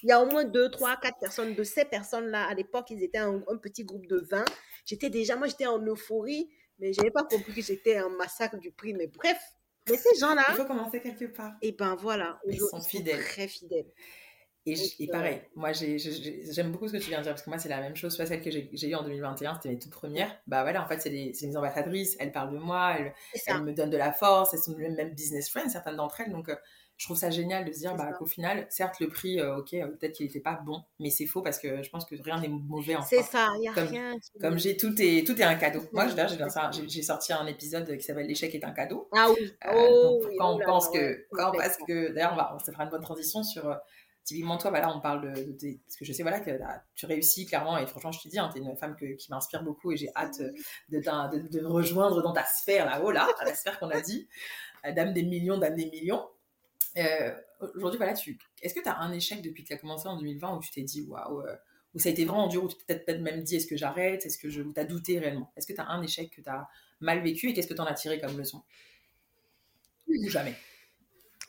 Il y a au moins deux, trois, quatre personnes de ces personnes-là. À l'époque, ils étaient un, un petit groupe de vingt. J'étais déjà, moi, j'étais en euphorie, mais je n'avais pas compris que j'étais un massacre du prix. Mais bref, Mais ces gens-là... Il faut commencer quelque part. Et ben voilà. Ils sont fidèles. Très fidèles. Et, je, et pareil, moi j'ai, j'ai, j'aime beaucoup ce que tu viens de dire, parce que moi c'est la même chose, soit celle que j'ai, j'ai eue en deux mille vingt et un, c'était mes toutes premières, bah voilà, en fait c'est des, c'est des ambassadrices, elles parlent de moi, elles, elles me donnent de la force, elles sont même business friends, certaines d'entre elles, donc euh, je trouve ça génial de se dire c'est bah, qu'au final, certes le prix, euh, ok, euh, peut-être qu'il n'était pas bon, mais c'est faux parce que je pense que rien n'est mauvais en fait. C'est ça, il n'y a comme, rien. Qui... Comme j'ai, tout est, tout est un cadeau. Moi, je, là, j'ai, j'ai, j'ai sorti un épisode qui s'appelle « L'échec est un cadeau ». Ah oui. Euh, oh, donc, quand oui, on là, pense là, que, ouais, quand parce que, d'ailleurs, on, va, on se fera une bonne transition sur... Euh, typiquement toi, voilà, on parle de, de, de parce que je sais voilà que là, tu réussis clairement et franchement je te dis hein, t'es une femme que, qui m'inspire beaucoup et j'ai hâte de, de, de, de rejoindre dans ta sphère là-haut là, la sphère qu'on a dit dame des millions, dame des millions. Euh, aujourd'hui voilà tu, est-ce que t'as un échec depuis que t'as commencé en deux mille vingt où tu t'es dit waouh, où ça a été vraiment dur, où tu t'es peut-être même dit est-ce que j'arrête, est-ce que je, où t'as douté réellement, est-ce que t'as un échec que t'as mal vécu et qu'est-ce que t'en as tiré comme leçon ou jamais?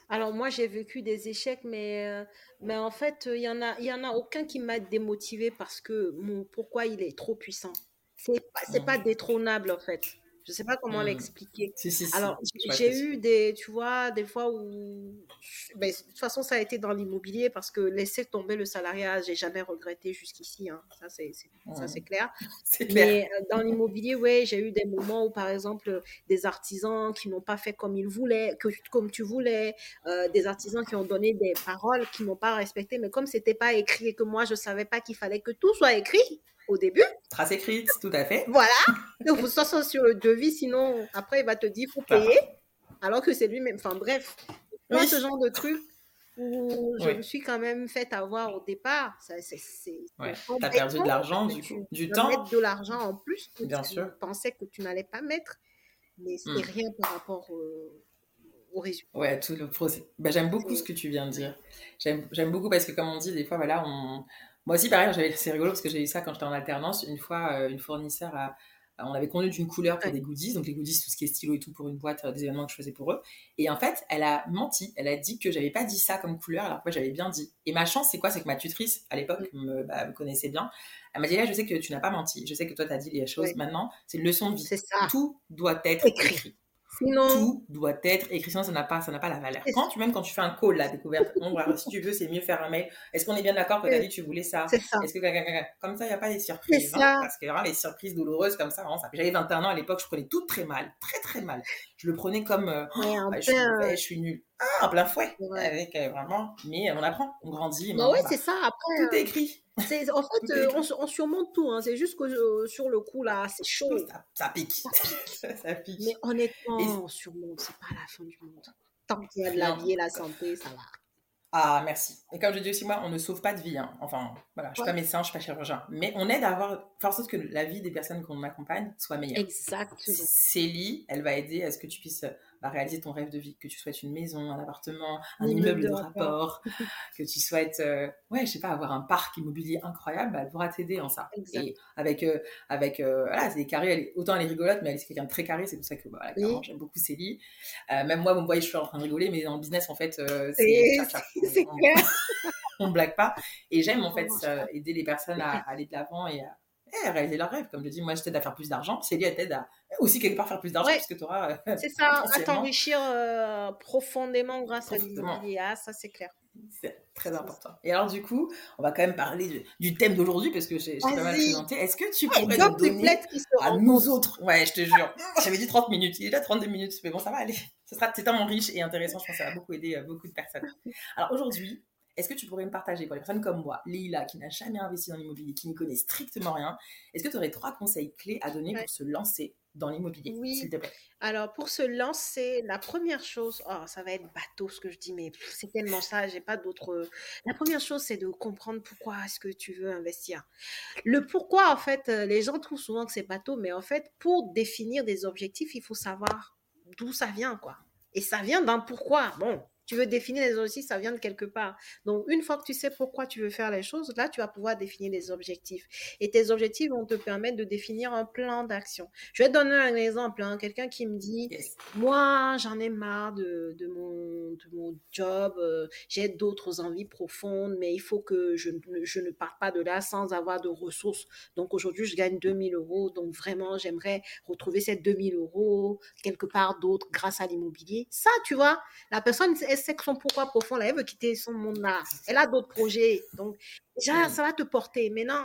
Alors moi j'ai vécu des échecs, mais euh, mais en fait il y en a il y en a aucun qui m'a démotivée parce que mon pourquoi il est trop puissant. C'est pas c'est mmh. pas détrônable en fait. Je sais pas comment mmh. l'expliquer. Si, si, si. Alors j'ai, ouais, j'ai si. eu des tu vois des fois où ben, de toute façon ça a été dans l'immobilier parce que laisser tomber le salariat, j'ai jamais regretté jusqu'ici hein. Ça c'est, c'est mmh. ça c'est clair. C'est clair. Mais euh, dans l'immobilier ouais, j'ai eu des moments où par exemple des artisans qui n'ont pas fait comme ils voulaient, que comme tu voulais, euh, des artisans qui ont donné des paroles qui n'ont pas respecté, mais comme c'était pas écrit et que moi je savais pas qu'il fallait que tout soit écrit au début. Trace écrite, tout à fait. Voilà. Donc, vous sortez sur le devis, sinon, après, il va te dire, faut payer, alors que c'est lui-même. Enfin, bref. Moi, oui. Ce genre de truc où je oui. me suis quand même faite avoir au départ. Ça, c'est, c'est, ouais. T'as perdu de l'argent, du, coup, tu, du temps. Tu mettre de l'argent en plus. Que Bien tu sûr. Pensais que tu n'allais pas mettre, mais c'est hmm. rien par rapport euh, au résultat. Ouais, tout le procès. Bah, j'aime beaucoup oui. ce que tu viens de dire. J'aime, j'aime beaucoup parce que, comme on dit, des fois, voilà, on... Moi aussi, pareil, j'avais, c'est rigolo parce que j'ai eu ça quand j'étais en alternance. Une fois, euh, une fournisseur, a, a, on avait conduit d'une couleur pour ouais. des goodies. Donc, les goodies, tout ce qui est stylo et tout pour une boîte, euh, des événements que je faisais pour eux. Et en fait, elle a menti. Elle a dit que j'avais pas dit ça comme couleur, alors que moi, j'avais bien dit. Et ma chance, c'est quoi? C'est que ma tutrice, à l'époque, me, bah, me connaissait bien. Elle m'a dit, là, je sais que tu n'as pas menti. Je sais que toi, tu as dit les choses. Ouais. Maintenant, c'est une leçon de vie. C'est ça. Tout doit être écrit. écrit. Sinon... Tout doit être écrit, sinon ça n'a pas, ça n'a pas la valeur. Quand tu, même quand tu fais un call, la découverte, bon, alors, si tu veux, c'est mieux faire un mail. Est-ce qu'on est bien d'accord que tu as dit que tu voulais ça, c'est ça. Est-ce que comme ça, il n'y a pas des surprises hein, parce qu'il y aura les surprises douloureuses comme ça, hein, ça. J'avais vingt et un ans à l'époque, je prenais tout très mal, très très mal. Je le prenais comme euh, ouais, oh, bah, je, suis mauvais, euh... je suis nulle. Ah, en plein fouet. Ouais. Avec, euh, vraiment, mais on apprend, on grandit. Bah ouais, bah, c'est ça. Après, tout est écrit. C'est, en fait, euh, on, on surmonte tout. Hein. C'est juste que euh, sur le coup, là, c'est chaud. Ça, ça pique. Ça pique. ça, ça pique. Mais honnêtement, et... on surmonte. C'est pas la fin du monde. Tant qu'il y a de la vie et la santé, ça va. Ah, merci. Et comme je dis aussi, moi, on ne sauve pas de vie. Hein. Enfin, voilà, je ne suis ouais. pas médecin, je ne suis pas chirurgien. Mais on aide à avoir, force que la vie des personnes qu'on accompagne soit meilleure. Exactement. Selly, elle va aider à ce que tu puisses bah, réaliser ton rêve de vie, que tu souhaites une maison, un appartement, un immeuble de rapport, que tu souhaites, euh, ouais, je sais pas, avoir un parc immobilier incroyable, bah, elle pourra t'aider en ça. Exactement. Et avec, euh, avec, euh, voilà, c'est des carrés, elle, autant elle est rigolote, mais elle est quelqu'un de très carré, c'est pour ça que, bah, voilà, clairement, oui. j'aime beaucoup Selly. Euh, même moi, vous me voyez, je suis en train de rigoler, mais en business, en fait, euh, c'est ça. C'est clair. On ne blague pas. Et j'aime en fait euh, aider les personnes à, à aller de l'avant et à, et à réaliser leurs rêves. Comme je dis, moi je t'aide à faire plus d'argent. Selly, elle t'aide à aussi quelque part faire plus d'argent ouais. parce que tu auras. Euh, c'est ça, à t'enrichir euh, profondément grâce profondément. à l'immobilier. Ah, ça c'est clair. C'est très c'est important. Ça. Et alors du coup, on va quand même parler du, du thème d'aujourd'hui parce que j'ai, j'ai pas mal présenté. Est-ce que tu pourrais ah, nous donner à nous autres ouais, je te jure. J'avais dit trente minutes, il est déjà trente-deux minutes, mais bon, ça va aller. Ce sera tellement riche et intéressant, je pense que ça va beaucoup aider euh, beaucoup de personnes. Alors aujourd'hui, est-ce que tu pourrais me partager, pour les personnes comme moi, Leïla, qui n'a jamais investi dans l'immobilier, qui n'y connaît strictement rien, est-ce que tu aurais trois conseils clés à donner ouais. pour se lancer dans l'immobilier, oui. s'il te plaît? Alors, pour se lancer, la première chose... Oh, ça va être bateau ce que je dis, mais c'est tellement ça, j'ai pas d'autre... La première chose, c'est de comprendre pourquoi est-ce que tu veux investir. Le pourquoi, en fait, les gens trouvent souvent que c'est bateau, mais en fait, pour définir des objectifs, il faut savoir d'où ça vient, quoi. Et ça vient d'un pourquoi. Bon, Tu veux définir les objectifs, ça vient de quelque part. Donc, une fois que tu sais pourquoi tu veux faire les choses, là, tu vas pouvoir définir les objectifs. Et tes objectifs vont te permettre de définir un plan d'action. Je vais te donner un exemple. Hein. Quelqu'un qui me dit, yes. Moi, j'en ai marre de, de, mon, de mon job, euh, j'ai d'autres envies profondes, mais il faut que je, je ne parte pas de là sans avoir de ressources. Donc, aujourd'hui, je gagne deux mille euros. Donc, vraiment, j'aimerais retrouver ces deux mille euros quelque part d'autre grâce à l'immobilier. Ça, tu vois, la personne... Elle sait que son pourquoi profond, là, elle veut quitter son monde là. Elle a d'autres projets. Donc, déjà, ça va te porter. Maintenant,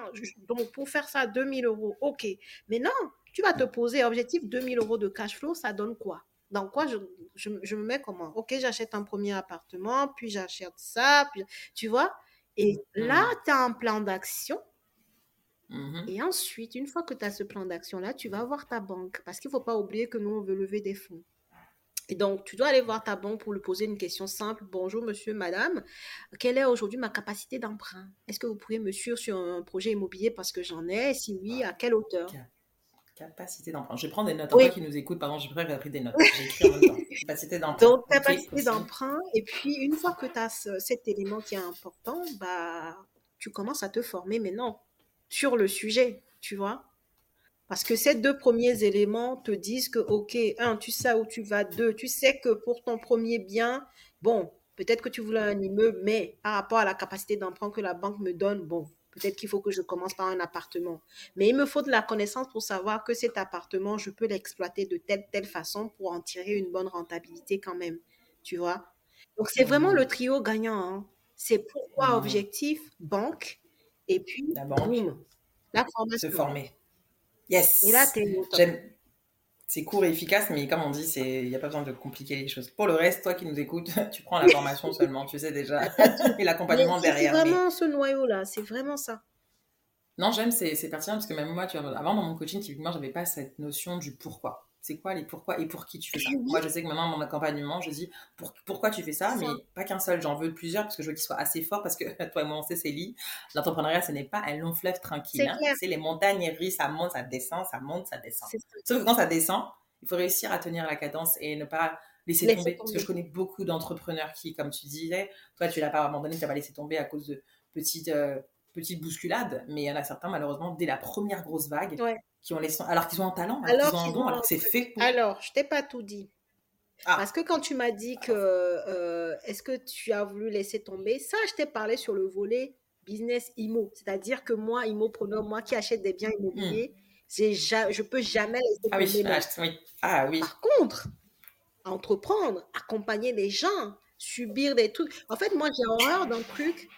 donc, pour faire ça, deux mille euros, OK. Mais non, tu vas te poser objectif deux mille euros de cash flow, ça donne quoi? Dans quoi je, je, je me mets comment? OK, j'achète un premier appartement, puis j'achète ça, puis, tu vois? Et là, tu as un plan d'action. Et ensuite, une fois que tu as ce plan d'action-là, tu vas voir ta banque. Parce qu'il ne faut pas oublier que nous, on veut lever des fonds. Et donc, tu dois aller voir ta banque pour lui poser une question simple. Bonjour, monsieur, madame. Quelle est aujourd'hui ma capacité d'emprunt? Est-ce que vous pouvez me suivre sur un projet immobilier parce que j'en ai? Si oui, à quelle hauteur? Capacité d'emprunt. Je prends des notes. Oui. En fait, qui nous écoute, pardon, je préfère que j'ai pris des notes. J'ai écrit en même temps. Capacité d'emprunt. Donc, capacité okay, d'emprunt. Et puis, une fois que tu as ce, cet élément qui est important, bah, tu commences à te former maintenant sur le sujet, tu vois? Parce que ces deux premiers éléments te disent que, OK, un, tu sais où tu vas, deux, tu sais que pour ton premier bien, bon, peut-être que tu voulais un immeuble, mais par rapport à la capacité d'emprunt que la banque me donne, bon, peut-être qu'il faut que je commence par un appartement. Mais il me faut de la connaissance pour savoir que cet appartement, je peux l'exploiter de telle, telle façon pour en tirer une bonne rentabilité quand même, tu vois. Donc, c'est vraiment le trio gagnant. Hein. C'est pourquoi objectif, banque, et puis, la banque, boum, la formation. Se former. Yes. Et là, J'aime. C'est court et efficace, mais comme on dit, il n'y a pas besoin de compliquer les choses. Pour le reste, toi qui nous écoutes, tu prends la formation seulement, tu sais déjà, et l'accompagnement mais derrière. C'est vraiment mais... ce noyau-là, c'est vraiment ça. Non, j'aime, c'est, c'est pertinent, parce que même moi, tu vois, avant dans mon coaching, typiquement, je n'avais pas cette notion du pourquoi. C'est quoi les pourquoi et pour qui tu fais ça? Moi, je sais que maintenant, dans mon accompagnement, je dis pour, pourquoi tu fais ça, mais pas qu'un seul, j'en veux plusieurs parce que je veux qu'ils soient assez forts. Parce que toi et moi, on sait, Selly, l'entrepreneuriat, ce n'est pas un long fleuve tranquille. C'est, hein. C'est les montagnes aériennes, ça monte, ça descend, ça monte, ça descend. Sauf que quand ça descend, il faut réussir à tenir la cadence et ne pas laisser tomber. tomber. Parce que je connais beaucoup d'entrepreneurs qui, comme tu disais, toi, tu ne l'as pas abandonné, tu n'as pas laissé tomber à cause de petites, euh, petites bousculades, mais il y en a certains, malheureusement, dès la première grosse vague. Ouais. Qui ont les... Alors qu'ils ont un talent, alors, alors qu'ils ont un don, ont... alors que c'est fait pour... Alors, je t'ai pas tout dit. Ah. Parce que quand tu m'as dit que euh, est-ce que tu as voulu laisser tomber, ça, je t'ai parlé sur le volet business immo. C'est-à-dire que moi, immopreneur, moi qui achète des biens immobiliers, mm. j'ai ja... je peux jamais laisser ah, tomber. Oui. Ah, oui. Ah oui. Par contre, entreprendre, accompagner des gens, subir des trucs. En fait, moi, j'ai horreur d'un truc...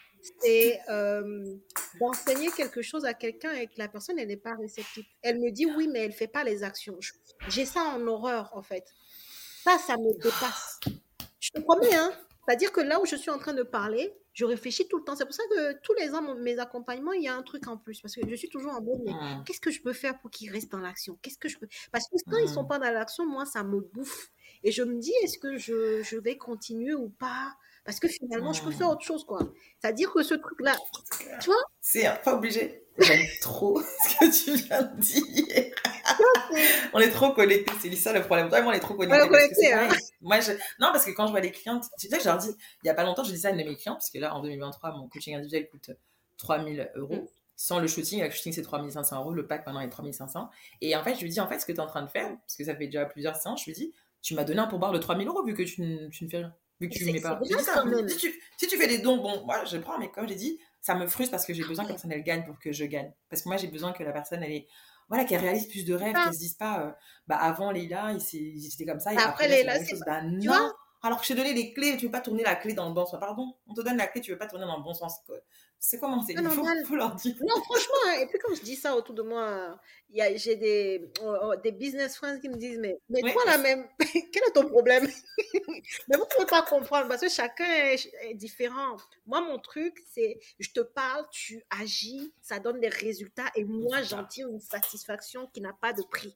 c'est euh, d'enseigner quelque chose à quelqu'un et que la personne, elle n'est pas réceptive. Elle me dit oui, mais elle ne fait pas les actions. J'ai ça en horreur, en fait. Ça, ça me dépasse. Je te promets, hein. C'est-à-dire que là où je suis en train de parler, je réfléchis tout le temps. C'est pour ça que tous les ans, mon, mes accompagnements, il y a un truc en plus. Parce que je suis toujours en mode, mais qu'est-ce que je peux faire pour qu'ils restent dans l'action? Qu'est-ce que je peux... Parce que quand ils ne sont pas dans l'action, moi, ça me bouffe. Et je me dis, est-ce que je, je vais continuer ou pas? Parce que finalement, mmh. je peux faire autre chose, quoi. C'est-à-dire que ce truc-là, tu vois ? C'est pas obligé. J'aime trop ce que tu viens de dire. On est trop connectés. C'est ça le problème. Toi, moi, on est trop connectés. Ouais, parce que c'est hein. Moi, je... Non, parce que quand je vois les clientes, tu sais, je leur dis, il n'y a pas longtemps, je disais à une de mes clientes, parce que là, en deux mille vingt-trois, mon coaching individuel coûte trois mille euros. Mmh. Sans le shooting, avec le shooting, c'est trois mille cinq cents euros. Le pack, maintenant, est trois mille cinq cents. Et en fait, je lui dis, en fait, ce que tu es en train de faire, parce que ça fait déjà plusieurs séances, je lui dis, tu m'as donné un pourboire de trois mille euros vu que tu ne, tu ne fais rien. Vu que tu mets pas. Ça, si, tu, si tu fais des dons, bon, moi je prends, mais comme j'ai dit, ça me frustre parce que j'ai besoin que la personne elle gagne pour que je gagne. Parce que moi j'ai besoin que la personne elle est, voilà, qu'elle réalise plus de rêves, ah. qu'elle se dise pas, euh, bah avant Leïla, ils étaient comme ça, et après, après Leïla, c'est chose, bah, tu non. vois. Alors que je t'ai donné les clés, tu veux pas tourner la clé dans le bon sens. Pardon, on te donne la clé, tu veux pas tourner dans le bon sens. C'est comment c'est? Il faut, faut leur dire. Non, franchement, hein, et puis quand je dis ça autour de moi, y a, j'ai des, euh, des business friends qui me disent, mais, mais oui, toi là même, quel est ton problème? Mais vous ne pouvez pas comprendre parce que chacun est, est différent. Moi, mon truc, c'est je te parle, tu agis, ça donne des résultats et moi, j'en tire une satisfaction qui n'a pas de prix.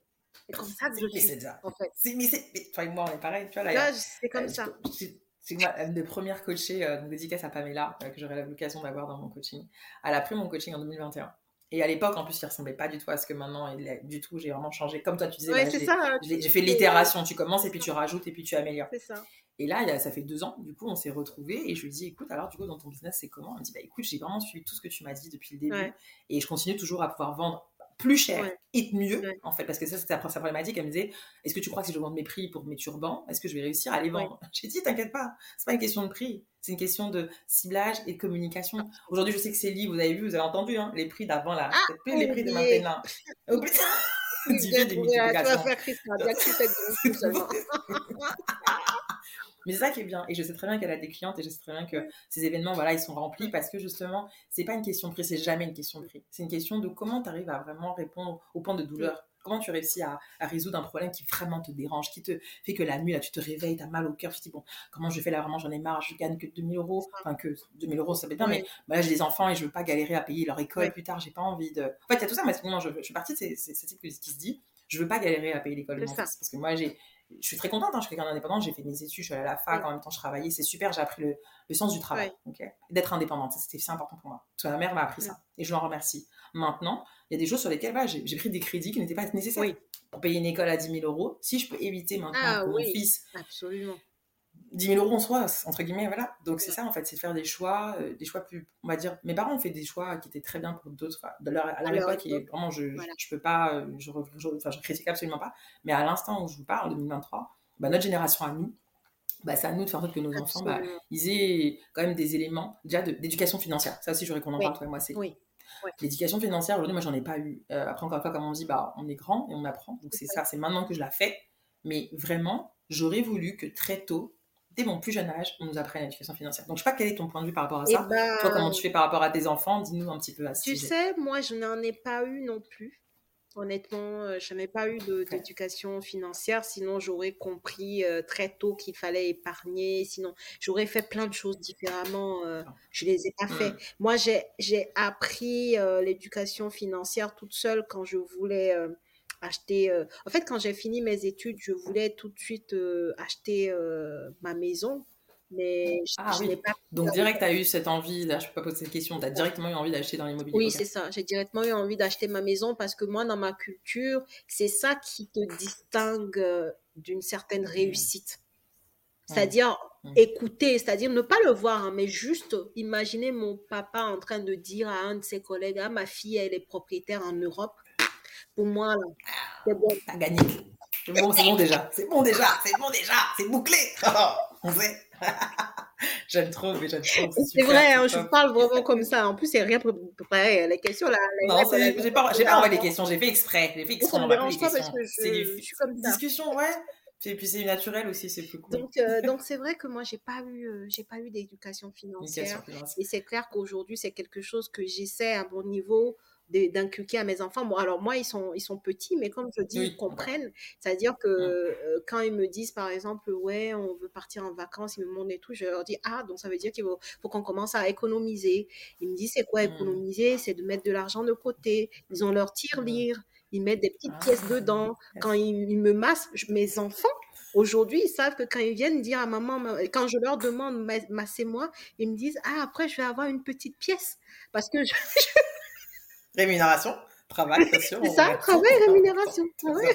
C'est comme ça que je suis, en fait. C'est, mais, c'est, mais toi et moi, on est pareil, tu vois. Là, là a, c'est comme euh, ça. Je, je, c'est moi, une des premières coachées, euh, dédicace à Pamela, euh, que j'aurai l'occasion d'avoir dans mon coaching. Elle a pris mon coaching en deux mille vingt et un. Et à l'époque, en plus, il ressemblait pas du tout à ce que maintenant, il a, du tout, j'ai vraiment changé. Comme toi, tu disais, ouais, bah, c'est j'ai, ça, j'ai, j'ai fait l'itération, tu commences et puis tu rajoutes et puis tu améliores. C'est ça. Et là, il y a, ça fait deux ans, du coup, on s'est retrouvés et je lui dis, écoute, alors du coup, dans ton business, c'est comment? Elle me dit, bah écoute, j'ai vraiment suivi tout ce que tu m'as dit depuis le début ouais. et je continue toujours à pouvoir vendre plus cher ouais. et mieux, ouais. en fait, parce que ça, c'était sa problématique. Elle me disait, est-ce que tu crois que si je vends mes prix pour mes turbans, est-ce que je vais réussir à les vendre? ouais. J'ai dit, t'inquiète pas, c'est pas une question de prix, c'est une question de ciblage et de communication. Ah. Aujourd'hui, je sais que c'est lié, vous avez vu, vous avez entendu, hein, les prix d'avant, là, ah, oui, les prix oui. de maintenant. Oh putain! Tu vas faire Christophe, bien que tu t'aies dit seulement. Mais c'est ça qui est bien. Et je sais très bien qu'elle a des clientes et je sais très bien que ces événements, voilà, ils sont remplis parce que justement, c'est pas une question de prix, c'est jamais une question de prix. C'est une question de comment tu arrives à vraiment répondre au point de douleur. Comment tu réussis à, à résoudre un problème qui vraiment te dérange, qui te fait que la nuit, là, tu te réveilles, t'as mal au cœur, tu te dis, bon, comment je fais là, vraiment, j'en ai marre, je gagne que deux mille euros. Enfin, que deux mille euros, ça peut être bien, oui. mais bah, là, j'ai des enfants et je veux pas galérer à payer leur école oui. plus tard, j'ai pas envie de. En fait, il y a tout ça, mais non, je, je suis partie de ces, ces, ces types qui se disent, je veux pas galérer à payer l'école de mon fils, parce que moi, j'ai. Je suis très contente, hein, je suis quelqu'un d'indépendante, j'ai fait mes études, je suis allée à la fac, oui. en même temps je travaillais, c'est super, j'ai appris le, le sens du travail, oui. okay, d'être indépendante, c'était si important pour moi, parce que ma mère m'a appris oui. ça, et je l'en remercie. Maintenant, il y a des choses sur lesquelles bah, j'ai, j'ai pris des crédits qui n'étaient pas nécessaires oui. pour payer une école à dix mille euros, si je peux éviter maintenant ah, pour oui. mon fils, absolument. dix mille euros en soi, entre guillemets, voilà. Donc c'est ça en fait, c'est faire des choix, euh, des choix plus, on va dire, mes parents ont fait des choix qui étaient très bien pour d'autres, de leur, à leur époque, et vraiment je, voilà. je, je peux pas, je, je, enfin, je critique absolument pas, mais à l'instant où je vous parle, en deux mille vingt-trois, bah, notre génération à nous, bah, c'est à nous de faire en sorte que nos enfants, bah, ils aient quand même des éléments, déjà de, d'éducation financière, ça aussi j'aurais qu'on en parle, oui. toi et moi, c'est... Oui. Ouais. L'éducation financière, aujourd'hui, moi j'en ai pas eu. Euh, après encore une fois, comme on dit, bah, on est grand et on apprend, donc c'est, c'est ça, c'est maintenant que je la fais, mais vraiment, j'aurais voulu que très tôt, dès mon plus jeune âge, on nous apprend l'éducation financière. Donc, je ne sais pas quel est ton point de vue par rapport à ça. Ben, toi, comment tu fais par rapport à tes enfants? Dis-nous un petit peu à ce sujet. Tu sais, moi, je n'en ai pas eu non plus. Honnêtement, je n'ai pas eu de, ouais. d'éducation financière. Sinon, j'aurais compris euh, très tôt qu'il fallait épargner. Sinon, j'aurais fait plein de choses différemment. Euh, je ne les ai pas mmh. fait. Moi, j'ai, j'ai appris euh, l'éducation financière toute seule quand je voulais... Euh, acheter euh... en fait quand j'ai fini mes études je voulais tout de suite euh, acheter euh, ma maison mais je, ah, je oui. n'ai pas donc direct t'as eu cette envie là, je peux pas poser cette question, t'as directement eu envie d'acheter dans l'immobilier? Oui, okay. C'est ça, j'ai directement eu envie d'acheter ma maison parce que moi dans ma culture c'est ça qui te distingue d'une certaine réussite, c'est-à-dire mmh. écouter, c'est-à-dire ne pas le voir, hein, mais juste imaginer mon papa en train de dire à un de ses collègues, ah ma fille elle est propriétaire en Europe. Pour moi, là, c'est bon. T'as gagné. C'est bon, c'est bon déjà. C'est bon déjà. C'est bon déjà. C'est bouclé. On sait. J'aime trop, mais j'aime trop. C'est, c'est vrai, hein, je vous parle vraiment comme ça. En plus, c'est rien préparé. Les questions, là. Les non, c'est... j'ai pas, j'ai pas envoyé les questions. J'ai fait exprès. J'ai fait exprès. On m'arrange pas parce que je, c'est des... je suis comme ça. Discussion, ouais. Et puis c'est naturel aussi, c'est plus cool. Donc, euh, donc c'est vrai que moi j'ai pas eu, euh, j'ai pas eu d'éducation financière. Et c'est clair qu'aujourd'hui c'est quelque chose que j'essaie à mon niveau d'inculquer à mes enfants. Bon, alors moi ils sont ils sont petits, mais comme je dis oui. ils comprennent, c'est-à-dire que euh, quand ils me disent par exemple ouais on veut partir en vacances, ils me demandent et tout, je leur dis ah donc ça veut dire qu'il faut, faut qu'on commence à économiser. Ils me disent c'est quoi économiser? C'est de mettre de l'argent de côté. Ils ont leur tirelire, ils mettent des petites ah, pièces dedans. Quand ils, ils me massent, je, mes enfants aujourd'hui ils savent que quand ils viennent dire à maman, quand je leur demande massez-moi, ils me disent ah après je vais avoir une petite pièce parce que je, je... Rémunération, travail, bien sûr. C'est ça, travail, rémunération. Travail,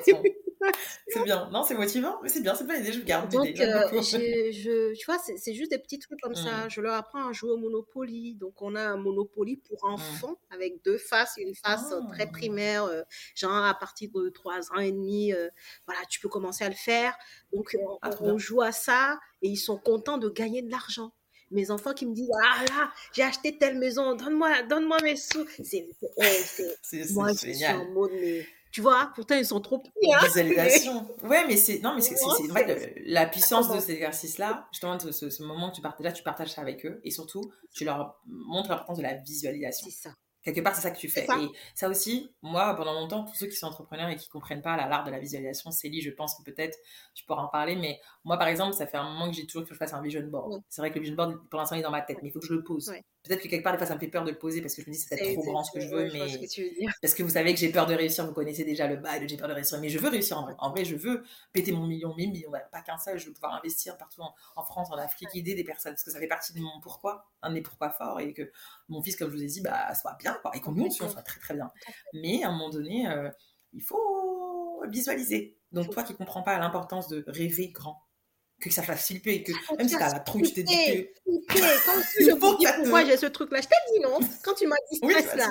c'est bien. Non, c'est motivant, mais c'est bien, c'est pas l'idée, je garde l'idée. Donc, euh, j'ai, je, tu vois, c'est, c'est juste des petits trucs comme mmh. ça. Je leur apprends à jouer au Monopoly. Donc, on a un Monopoly pour enfants mmh. avec deux faces, une face oh. très primaire, euh, genre à partir de trois ans et demi, euh, voilà, tu peux commencer à le faire. Donc, on, ah, on joue à ça et ils sont contents de gagner de l'argent. Mes enfants qui me disent ah là j'ai acheté telle maison, donne-moi donne-moi mes sous, c'est c'est, c'est, c'est, c'est moi je suis en mode mais tu vois pourtant ils sont trop petits, hein, visualisation mais... ouais mais c'est non mais c'est, c'est, c'est, c'est vrai de, la puissance de cet exercice là justement de ce, ce moment que tu partages là, tu partages ça avec eux et surtout tu leur montres l'importance de la visualisation. C'est ça. Quelque part, c'est ça que tu fais. Ça. Et ça aussi, moi, pendant longtemps, pour ceux qui sont entrepreneurs et qui ne comprennent pas l'art de la visualisation, Selly, je pense que peut-être tu pourras en parler. Mais moi, par exemple, ça fait un moment que j'ai toujours que je fasse un vision board. Oui. C'est vrai que le vision board, pour l'instant, il est dans ma tête, mais il faut que je le pose. Oui. Peut-être que quelque part, des fois, ça me fait peur de le poser parce que je me dis c'est peut-être trop grand ce que je veux, mais je que tu veux dire. Parce que vous savez que j'ai peur de réussir. Vous connaissez déjà le bail de j'ai peur de réussir, mais je veux réussir en vrai. En vrai, je veux péter mon million, mes millions, pas qu'un seul. Je veux pouvoir investir partout en, en France, en Afrique, aider des personnes parce que ça fait partie de mon pourquoi, un de mes pourquoi forts, et que mon fils, comme je vous ai dit, bah soit bien, quoi, et qu'on nous aussi on soit très très bien. Mais à un moment donné, euh, il faut visualiser. Donc faut... toi qui comprends pas l'importance de rêver grand. Que ça fasse flipper, que même si t'as la tronche, tu t'es dit que... Quand tu je vous dis pourquoi j'ai ce truc-là, je t'ai dit non, quand tu m'as dit stress, oui,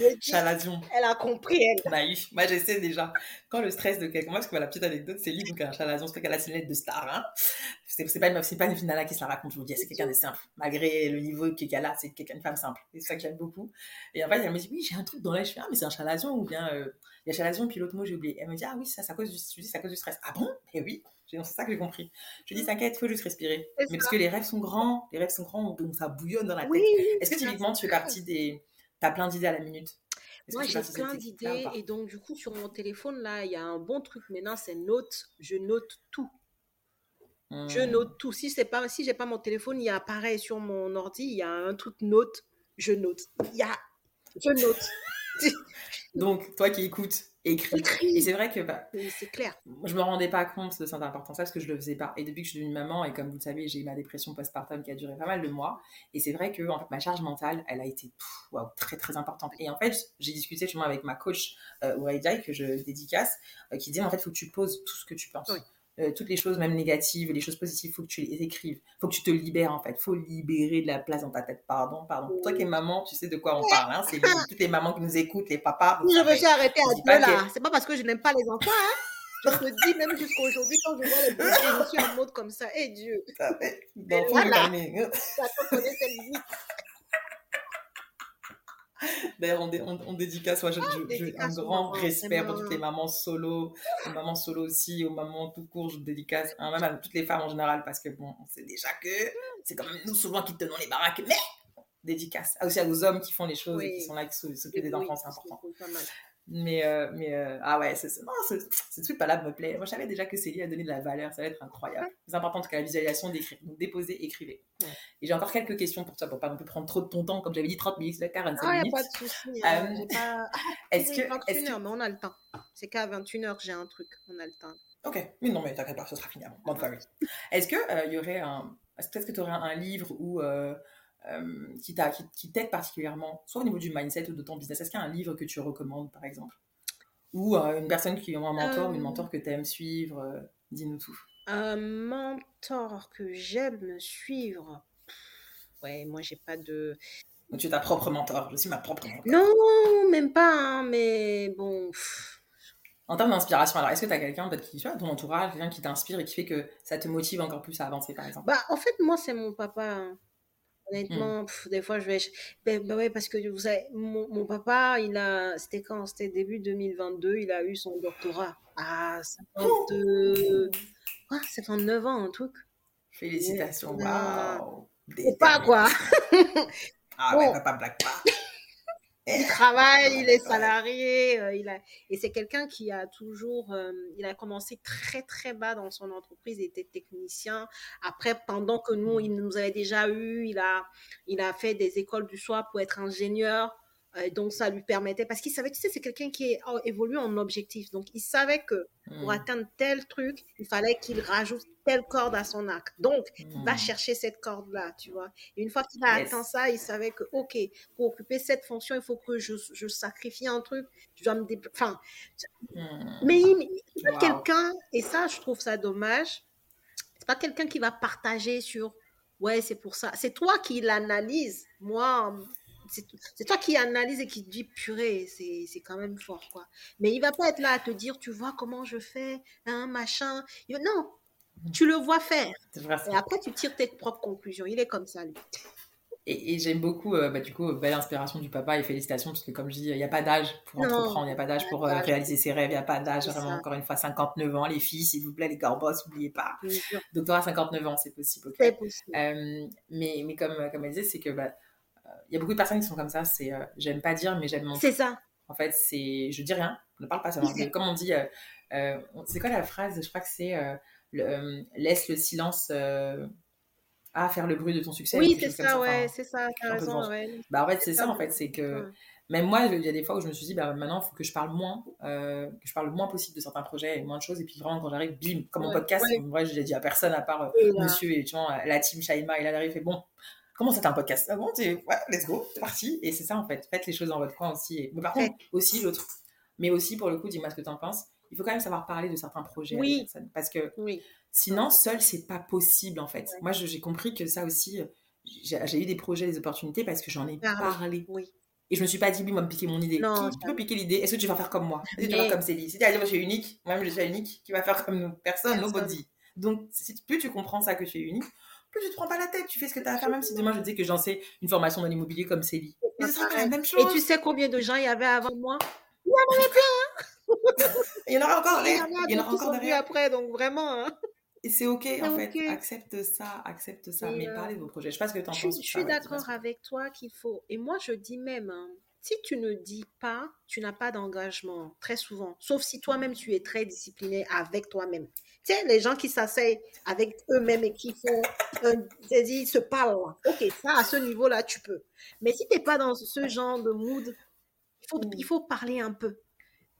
là, chalazion. Elle a compris, elle. Naïf, moi j'essaie déjà. Quand le stress de quelqu'un, moi, parce que la petite anecdote, c'est Lily, donc un chalazion, c'est qu'elle a une lettre de star, hein. C'est, c'est pas une, c'est pas une finale qui se la raconte, je vous dis, c'est quelqu'un de simple. Malgré le niveau qu'elle a, c'est quelqu'un de femme simple. C'est ça que j'aime beaucoup. Et en fait, elle me dit, oui, j'ai un truc dans la cheville, ah, mais c'est un chalazion ou bien, euh, il y a chalazion, puis l'autre mot, j'ai oublié. Elle me dit, ah oui, ça, c'est à cause du, je dis, c'est à cause du stress. Ah bon? Eh oui. C'est ça que j'ai compris. Je dis, t'inquiète, il faut juste respirer. C'est mais ça. Parce que les rêves sont grands, les rêves sont grands, donc ça bouillonne dans la tête. Oui, est-ce que typiquement, tu fais partie des... T'as plein d'idées à la minute? Est-ce Moi, j'ai plein d'idées. Et donc, du coup, sur mon téléphone, là, il y a un bon truc maintenant, c'est note. Je note tout. Hmm. Je note tout. Si, c'est pas... si j'ai pas mon téléphone, il y a pareil sur mon ordi, il y a un truc note. Je note. Il y a... Je note. Donc, toi qui écoutes... Écrit. Écrit. Et c'est vrai que bah, c'est clair. Je me rendais pas compte de cette importance-là parce que je le faisais pas. Et depuis que je suis devenue maman, et comme vous le savez, j'ai eu ma dépression postpartum qui a duré pas mal de mois. Et c'est vrai que en fait, ma charge mentale, elle a été pff, wow, très très importante. Et en fait, j'ai discuté justement avec ma coach euh, Wild Eye, que je dédicace, euh, qui dit en fait, faut que tu poses tout ce que tu penses. Oui. Euh, toutes les choses, même négatives, les choses positives, faut que tu les écrives, faut que tu te libères en fait, faut libérer de la place dans ta tête. Pardon, pardon. Toi qui es maman, tu sais de quoi on parle, hein. C'est les, toutes les mamans qui nous écoutent, les papas. Je veux juste arrêter à deux là. Que... C'est pas parce que je n'aime pas les enfants, hein. Je te dis même jusqu'à aujourd'hui quand je vois les bébés, je suis en mode comme ça. Eh hey, Dieu. Bon, faut voilà. D'ailleurs, on, dé, on, on dédicace, ouais, je, ah, je, je, un grand respect pour toutes les mamans solo, aux mamans solo aussi, aux mamans tout court, je dédicace, hein, même à toutes les femmes en général, parce que bon, on sait déjà que c'est quand même nous souvent qui tenons les baraques, mais dédicace ah, aussi aux hommes qui font les choses oui. et qui sont là, qui s'occupent des enfants, c'est important. Mais, euh, mais euh, ah ouais, ce truc pas là me plaît. Moi, je savais déjà que Selly a donné de la valeur, ça va être incroyable. C'est important en tout cas la visualisation d'écrire. Donc, déposez, écrivez. Ouais. Et j'ai encore quelques questions pour toi, pour pas non plus prendre trop de ton temps, comme j'avais dit, trente minutes, quarante-cinq ah, minutes. Ah, il n'y a pas de souci. Euh, pas... Est-ce que. vingt et une heures, que... mais on a le temps. C'est qu'à vingt et une heures, j'ai un truc, on a le temps. Ok, mais non, mais t'inquiète pas, ça sera fini avant. Bon, enfin, oui. Est-ce qu'il euh, y aurait un. Peut-être que tu aurais un livre ou. Euh, qui, t'a, qui, qui t'aide particulièrement, soit au niveau du mindset ou de ton business. Est-ce qu'il y a un livre que tu recommandes, par exemple? Ou euh, une personne qui a un mentor, euh... ou une mentor que tu aimes suivre euh, dis-nous tout. Un mentor que j'aime suivre? Ouais, moi, j'ai pas de... Donc, tu es ta propre mentor. Je suis ma propre mentor. Non, même pas, hein, mais bon... Pff. En termes d'inspiration, alors, est-ce que tu as quelqu'un, peut-être, qui, tu vois, ton entourage, quelqu'un qui t'inspire et qui fait que ça te motive encore plus à avancer, par exemple? Bah, en fait, moi, c'est mon papa... Hein. Honnêtement, mmh. pff, des fois, je vais... Ben, ben ouais, parce que vous savez, mon, mon papa, il a... C'était quand? C'était début deux mille vingt-deux, il a eu son doctorat. Ah, cinquante-deux... Ah, cinquante-neuf ans, un truc. Félicitations, waouh. C'est pas, quoi. Ah ouais, papa blague pas. Il travaille, il est salarié. Euh, il a... Et c'est quelqu'un qui a toujours... Euh, il a commencé très, très bas dans son entreprise. Il était technicien. Après, pendant que nous, il nous avait déjà eu, il a, il a fait des écoles du soir pour être ingénieur. Euh, donc, ça lui permettait... Parce qu'il savait, tu sais, c'est quelqu'un qui est, oh, évolue en objectif. Donc, il savait que pour mmh. atteindre tel truc, il fallait qu'il rajoute telle corde à son arc. Donc, mmh. il va chercher cette corde-là, tu vois. Et une fois qu'il a yes. atteint ça, il savait que, OK, pour occuper cette fonction, il faut que je, je sacrifie un truc. Je dois me dé... Enfin... Mmh. Mais il c'est pas wow. quelqu'un... Et ça, je trouve ça dommage. C'est pas quelqu'un qui va partager sur... Ouais, c'est pour ça. C'est toi qui l'analyse. Moi... C'est, c'est toi qui analyse et qui te dit purée, c'est, c'est quand même fort, quoi. Mais il va pas être là à te dire tu vois comment je fais, hein, machin. Il, non, tu le vois faire. Et après, tu tires tes propres conclusions. Il est comme ça, lui. Et, et j'aime beaucoup, euh, bah, du coup, belle inspiration du papa et félicitations, parce que comme je dis, il n'y a pas d'âge pour entreprendre, il n'y a pas d'âge pour euh, réaliser ses rêves, il n'y a pas d'âge, vraiment, encore une fois, cinquante-neuf ans, les filles, s'il vous plaît, les gorbosses, n'oubliez pas. Doctorat à cinquante-neuf ans, c'est possible. Okay. C'est possible. Euh, mais, mais comme, comme elle disait, c'est que... Bah, il y a beaucoup de personnes qui sont comme ça, c'est euh, j'aime pas dire mais j'aime mentir. C'est ça. En fait, c'est je dis rien, on ne parle pas ça. Mais comme on dit, euh, euh, c'est quoi la phrase? Je crois que c'est euh, le, euh, laisse le silence. Euh... à faire le bruit de ton succès. Oui, c'est ça, ouais, enfin, c'est ça, t'as raison. Ouais. Bah, en fait, c'est, c'est ça, ça, en fait, c'est que... Ouais. Même moi, il y a des fois où je me suis dit, bah, maintenant, il faut que je parle moins, euh, que je parle le moins possible de certains projets et moins de choses. Et puis vraiment, quand j'arrive, bim, comme mon ouais, podcast, ouais. En vrai, je l'ai dit à personne à part euh, et monsieur et tu vois, la team Shaima. Et là, il fait, bon, comment ça, t'as un podcast? Ah bon, t'es, ouais, let's go, c'est parti. Et c'est ça, en fait. Faites les choses dans votre coin aussi. Et... Mais par contre, aussi, l'autre. Mais aussi, pour le coup, dis-moi ce que t'en penses. Il faut quand même savoir parler de certains projets. Oui. Avec personne, parce que oui. Sinon, seul, c'est pas possible, en fait. Ouais. Moi, je, j'ai compris que ça aussi, j'ai, j'ai eu des projets, des opportunités parce que j'en ai ah, parlé. Oui. Et je me suis pas dit, lui, il m'a piqué mon idée. Non, qui peut piquer l'idée? Est-ce que tu vas faire comme moi? Est-ce que tu vas faire comme Selly? C'est-à-dire, moi, je suis unique. Moi-même, je suis unique. Qui va faire comme nous? Personne, nobody. Donc, si, plus tu comprends ça, que tu es unique, plus tu te prends pas la tête. Tu fais ce que tu as à faire, même si demain, je dis que j'en sais une formation dans l'immobilier comme Selly. Mais ce sera pas la même chose. Et tu sais combien de gens il y avait avant moi? Il y en avait plein, hein. Il y en aura encore derrière. Il y en aura encore derrière. Après, donc vraiment, hein. Et c'est ok, c'est en okay. fait. Accepte ça, accepte ça. Et mais euh... parlez de vos projets. Je ne sais pas ce que tu en penses. Je suis, je suis d'accord avec toi qu'il faut. Et moi, je dis même, hein, si tu ne dis pas, tu n'as pas d'engagement, très souvent. Sauf si toi-même, tu es très discipliné avec toi-même. Tu sais, les gens qui s'asseyent avec eux-mêmes et qui font, euh, ils se parlent. Ok, ça, à ce niveau-là, tu peux. Mais si tu n'es pas dans ce genre de mood, il faut, il faut parler un peu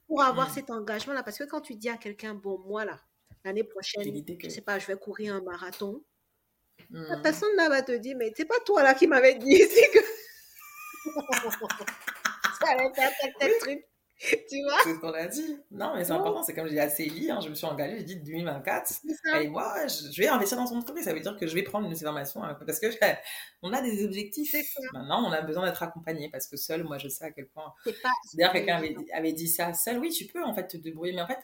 pour avoir mmh. cet engagement-là. Parce que quand tu dis à quelqu'un, bon, moi, là, l'année prochaine, que... je ne sais pas, je vais courir un marathon. Mmh. La personne là va te dire, mais c'est pas toi là qui m'avais dit, c'est que... ça va faire tel truc, tu vois. C'est ce qu'on a dit. Non, mais c'est oh. important, c'est comme j'ai dit à Selly, hein, je me suis engagée, j'ai dit deux mille vingt-quatre, et moi, je vais investir dans son entreprise, ça veut dire que je vais prendre une formation, hein, parce que on a des objectifs. Maintenant, on a besoin d'être accompagné, parce que seul, moi, je sais à quel point... C'est pas... D'ailleurs, quelqu'un avait, avait dit ça, seul, oui, tu peux en fait te débrouiller, mais en fait,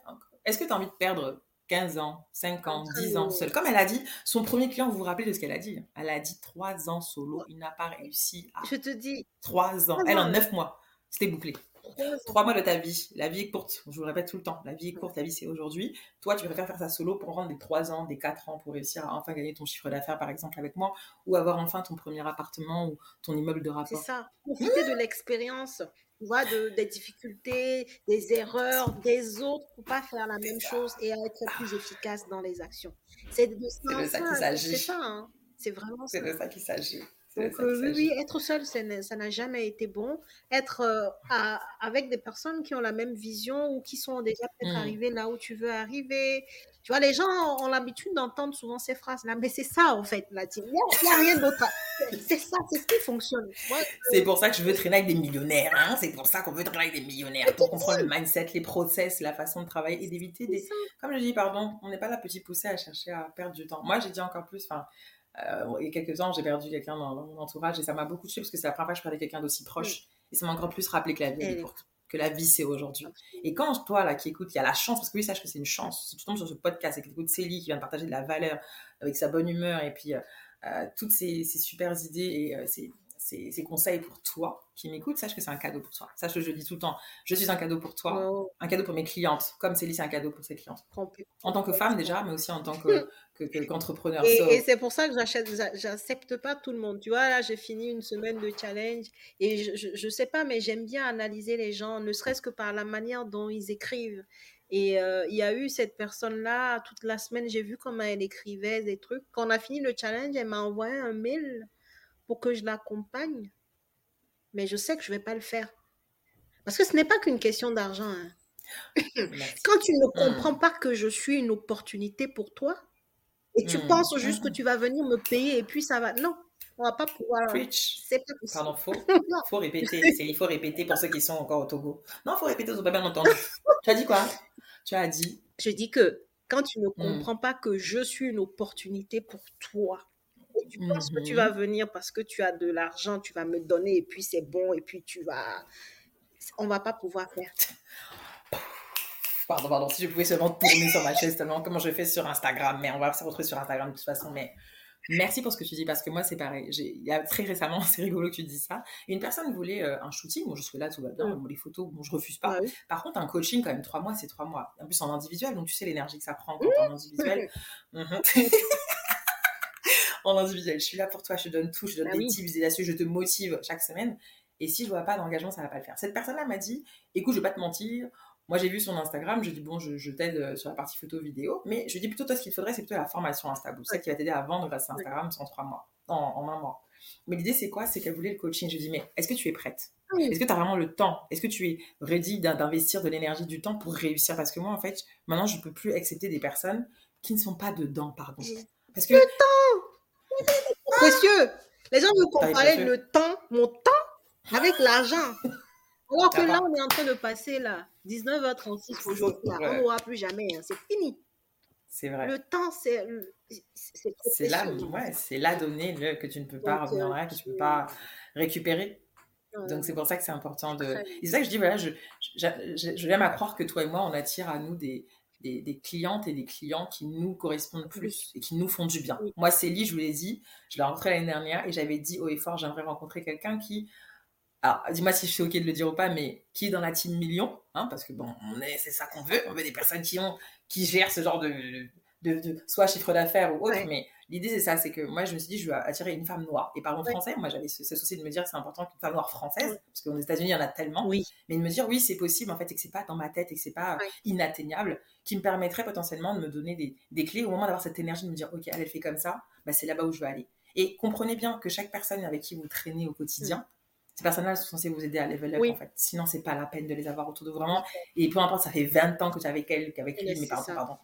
est-ce que tu as envie de perdre quinze ans, cinq ans, dix ans seul. Comme elle a dit, son premier client, vous vous rappelez de ce qu'elle a dit. Elle a dit trois ans solo, il n'a pas réussi à... Je te dis... trois ans. Elle, en neuf mois, c'était bouclé. trois mois de ta vie. La vie est courte. Je vous le répète tout le temps. La vie est courte, la vie c'est aujourd'hui. Toi, tu préfères faire ça solo pour rendre des trois ans, des quatre ans, pour réussir à enfin gagner ton chiffre d'affaires, par exemple, avec moi, ou avoir enfin ton premier appartement ou ton immeuble de rapport. C'est ça. Profiter mmh. de l'expérience, tu vois, de, des difficultés, des erreurs, des autres, pour ne pas faire la c'est même ça. chose et être plus efficace dans les actions. C'est de ça, c'est de ça, ça qu'il s'agit. C'est ça, hein. C'est vraiment ça. C'est de ça qu'il s'agit. Donc, euh, oui, être seul, ça n'a jamais été bon. Être euh, à, avec des personnes qui ont la même vision ou qui sont déjà peut-être mmh. arrivées là où tu veux arriver. Tu vois, les gens ont, ont l'habitude d'entendre souvent ces phrases-là. Mais c'est ça, en fait, la team. Il n'y a rien d'autre. C'est ça, c'est ce qui fonctionne. Moi, euh... C'est pour ça que je veux traîner avec des millionnaires. Hein, c'est pour ça qu'on veut traîner avec des millionnaires. Pour comprendre le mindset, les process, la façon de travailler et d'éviter des... Comme je dis, pardon, on n'est pas là petit poussé à chercher à perdre du temps. Moi, j'ai dit encore plus... Enfin, Euh, il y a quelques temps, j'ai perdu quelqu'un dans, dans mon entourage et ça m'a beaucoup touché parce que c'est la première fois que je perdais quelqu'un d'aussi proche. Oui. Et ça m'a encore plus rappelé que la vie, est courte, que la vie, c'est aujourd'hui. Et quand toi, là, qui écoutes, il y a la chance, parce que oui, sache que c'est une chance. Si tu tombes sur ce podcast et que tu écoutes Selly qui vient de partager de la valeur avec sa bonne humeur et puis euh, euh, toutes ces, ces super idées et euh, ces, ces, ces conseils pour toi qui m'écoutes, sache que c'est un cadeau pour toi. Sache que je dis tout le temps, je suis un cadeau pour toi, oh. un cadeau pour mes clientes, comme Selly, c'est un cadeau pour ses clientes. En tant que femme déjà, mais aussi en tant que... Que, que l'entrepreneur et, so. et c'est pour ça que j'accepte pas tout le monde. Tu vois, là, j'ai fini une semaine de challenge et je, je, je sais pas, mais j'aime bien analyser les gens, ne serait-ce que par la manière dont ils écrivent. Et il euh, y a eu cette personne-là, toute la semaine, j'ai vu comment elle écrivait des trucs. Quand on a fini le challenge, elle m'a envoyé un mail pour que je l'accompagne. Mais je sais que je vais pas le faire. Parce que ce n'est pas qu'une question d'argent. Hein. Quand tu ne comprends pas que je suis une opportunité pour toi, et tu mmh, penses juste mmh. que tu vas venir me payer et puis ça va... Non, on ne va pas pouvoir... Preach. C'est pas possible. Pardon, il faut, faut répéter. C'est, il faut répéter pour ceux qui sont encore au Togo. Non, il faut répéter, ils n'ont pas bien entendu. Tu as dit quoi? Tu as dit... Je dis que quand tu ne mmh. comprends pas que je suis une opportunité pour toi, et tu mmh. penses que tu vas venir parce que tu as de l'argent, tu vas me donner et puis c'est bon, et puis tu vas... On ne va pas pouvoir faire... Pardon, pardon, si je pouvais seulement tourner sur ma chaise, seulement comment je fais sur Instagram, mais on va se retrouver sur Instagram de toute façon, mais merci pour ce que tu dis, parce que moi c'est pareil, J'ai, il y a très récemment, c'est rigolo que tu dis ça, une personne voulait euh, un shooting, bon je suis là, tout va bien, bon, les photos, bon je refuse pas, ah, oui. Par contre un coaching quand même, trois mois c'est trois mois, en plus en individuel, donc tu sais l'énergie que ça prend quand t'es en individuel, mm-hmm. en individuel, je suis là pour toi, je te donne tout, je te donne ah, des oui. tips, des astuces, je te motive chaque semaine, et si je vois pas d'engagement, ça va pas le faire. Cette personne-là m'a dit, écoute je vais pas te mentir, Moi, j'ai vu son Instagram, j'ai dit, bon, je, je t'aide sur la partie photo, vidéo, mais je dis plutôt, toi, ce qu'il faudrait, c'est plutôt la formation Instabook, celle qui va t'aider à vendre grâce à Instagram en trois mois, en, en un mois. Mais l'idée, c'est quoi? C'est qu'elle voulait le coaching. Je lui dis, mais est-ce que tu es prête? Oui. Est-ce que tu as vraiment le temps? Est-ce que tu es ready d'investir de l'énergie, du temps pour réussir? Parce que moi, en fait, maintenant, je ne peux plus accepter des personnes qui ne sont pas dedans, pardon. Parce que... Le temps! Précieux! Les gens veulent comparer le temps, mon temps, avec l'argent. Alors que là, on est en train de passer là, dix-neuf heures trente-six aujourd'hui. Là, on n'aura plus jamais. Hein. C'est fini. C'est vrai. Le temps, c'est... C'est, c'est, là, ouais, c'est la donnée le, que tu ne peux pas donc, revenir en arrière, que tu ne peux pas récupérer. Ouais. Donc, c'est pour ça que c'est important de... Et c'est ça que je dis, voilà, je, je, je, je l'aime à croire que toi et moi, on attire à nous des, des, des clientes et des clients qui nous correspondent plus et qui nous font du bien. Oui. Moi, Selly, je vous l'ai dit, je l'ai rencontrée l'année dernière et j'avais dit haut et fort, j'aimerais rencontrer quelqu'un qui... Alors, dis-moi si je suis OK de le dire ou pas, mais qui est dans la team million, hein, parce que bon, on est, c'est ça qu'on veut, on veut des personnes qui, ont, qui gèrent ce genre de... de De, de, soit chiffre d'affaires ou autre, ouais. Mais l'idée c'est ça, c'est que moi je me suis dit je veux attirer une femme noire, et parlons ouais. français, moi j'avais ce, ce souci de me dire c'est important qu'une femme noire française, ouais. parce qu'aux États-Unis il y en a tellement, oui. mais de me dire oui c'est possible en fait, et que c'est pas dans ma tête, et que c'est pas ouais. inatteignable, qui me permettrait potentiellement de me donner des, des clés au moment d'avoir cette énergie de me dire ok elle, elle fait comme ça, bah, c'est là-bas où je veux aller. Et comprenez bien que chaque personne avec qui vous traînez au quotidien, ouais. ces personnes-là sont censées vous aider à level up oui. en fait, sinon c'est pas la peine de les avoir autour de vous vraiment, et peu importe ça fait vingt ans que tu es avec elle, qu'avec lui, mais pardon, pardon.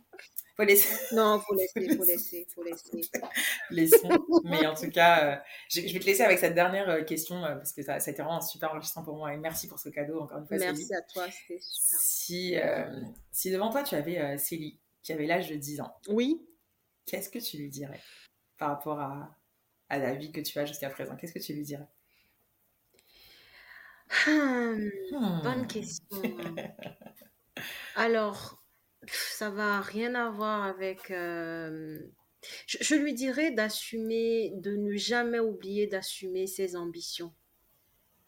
Faut laisser. Non, faut laisser, faut laisser, faut laisser. Laissons. Mais en tout cas, euh, je, je vais te laisser avec cette dernière euh, question euh, parce que ça, ça a été vraiment super enrichissant pour moi et merci pour ce cadeau encore une fois. Merci Selly. À toi, c'était super. Si, euh, si devant toi tu avais euh, Selly qui avait l'âge de dix ans, oui. Qu'est-ce que tu lui dirais par rapport à, à la vie que tu as jusqu'à présent? Qu'est-ce que tu lui dirais? Hum, hmm. Bonne question. Alors. Ça va rien avoir avec... Euh... Je, je lui dirais d'assumer, de ne jamais oublier d'assumer ses ambitions.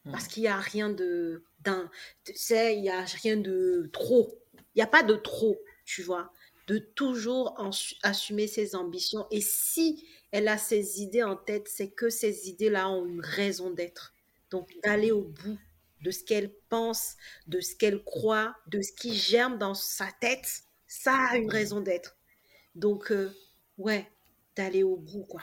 Parce qu'il n'y a rien de... D'un, tu sais, il n'y a rien de trop. Il n'y a pas de trop, tu vois. De toujours en, assumer ses ambitions. Et si elle a ses idées en tête, c'est que ces idées-là ont une raison d'être. Donc, d'aller au bout de ce qu'elle pense, de ce qu'elle croit, de ce qui germe dans sa tête, ça a une raison d'être. Donc, euh, ouais, d'aller au bout, quoi.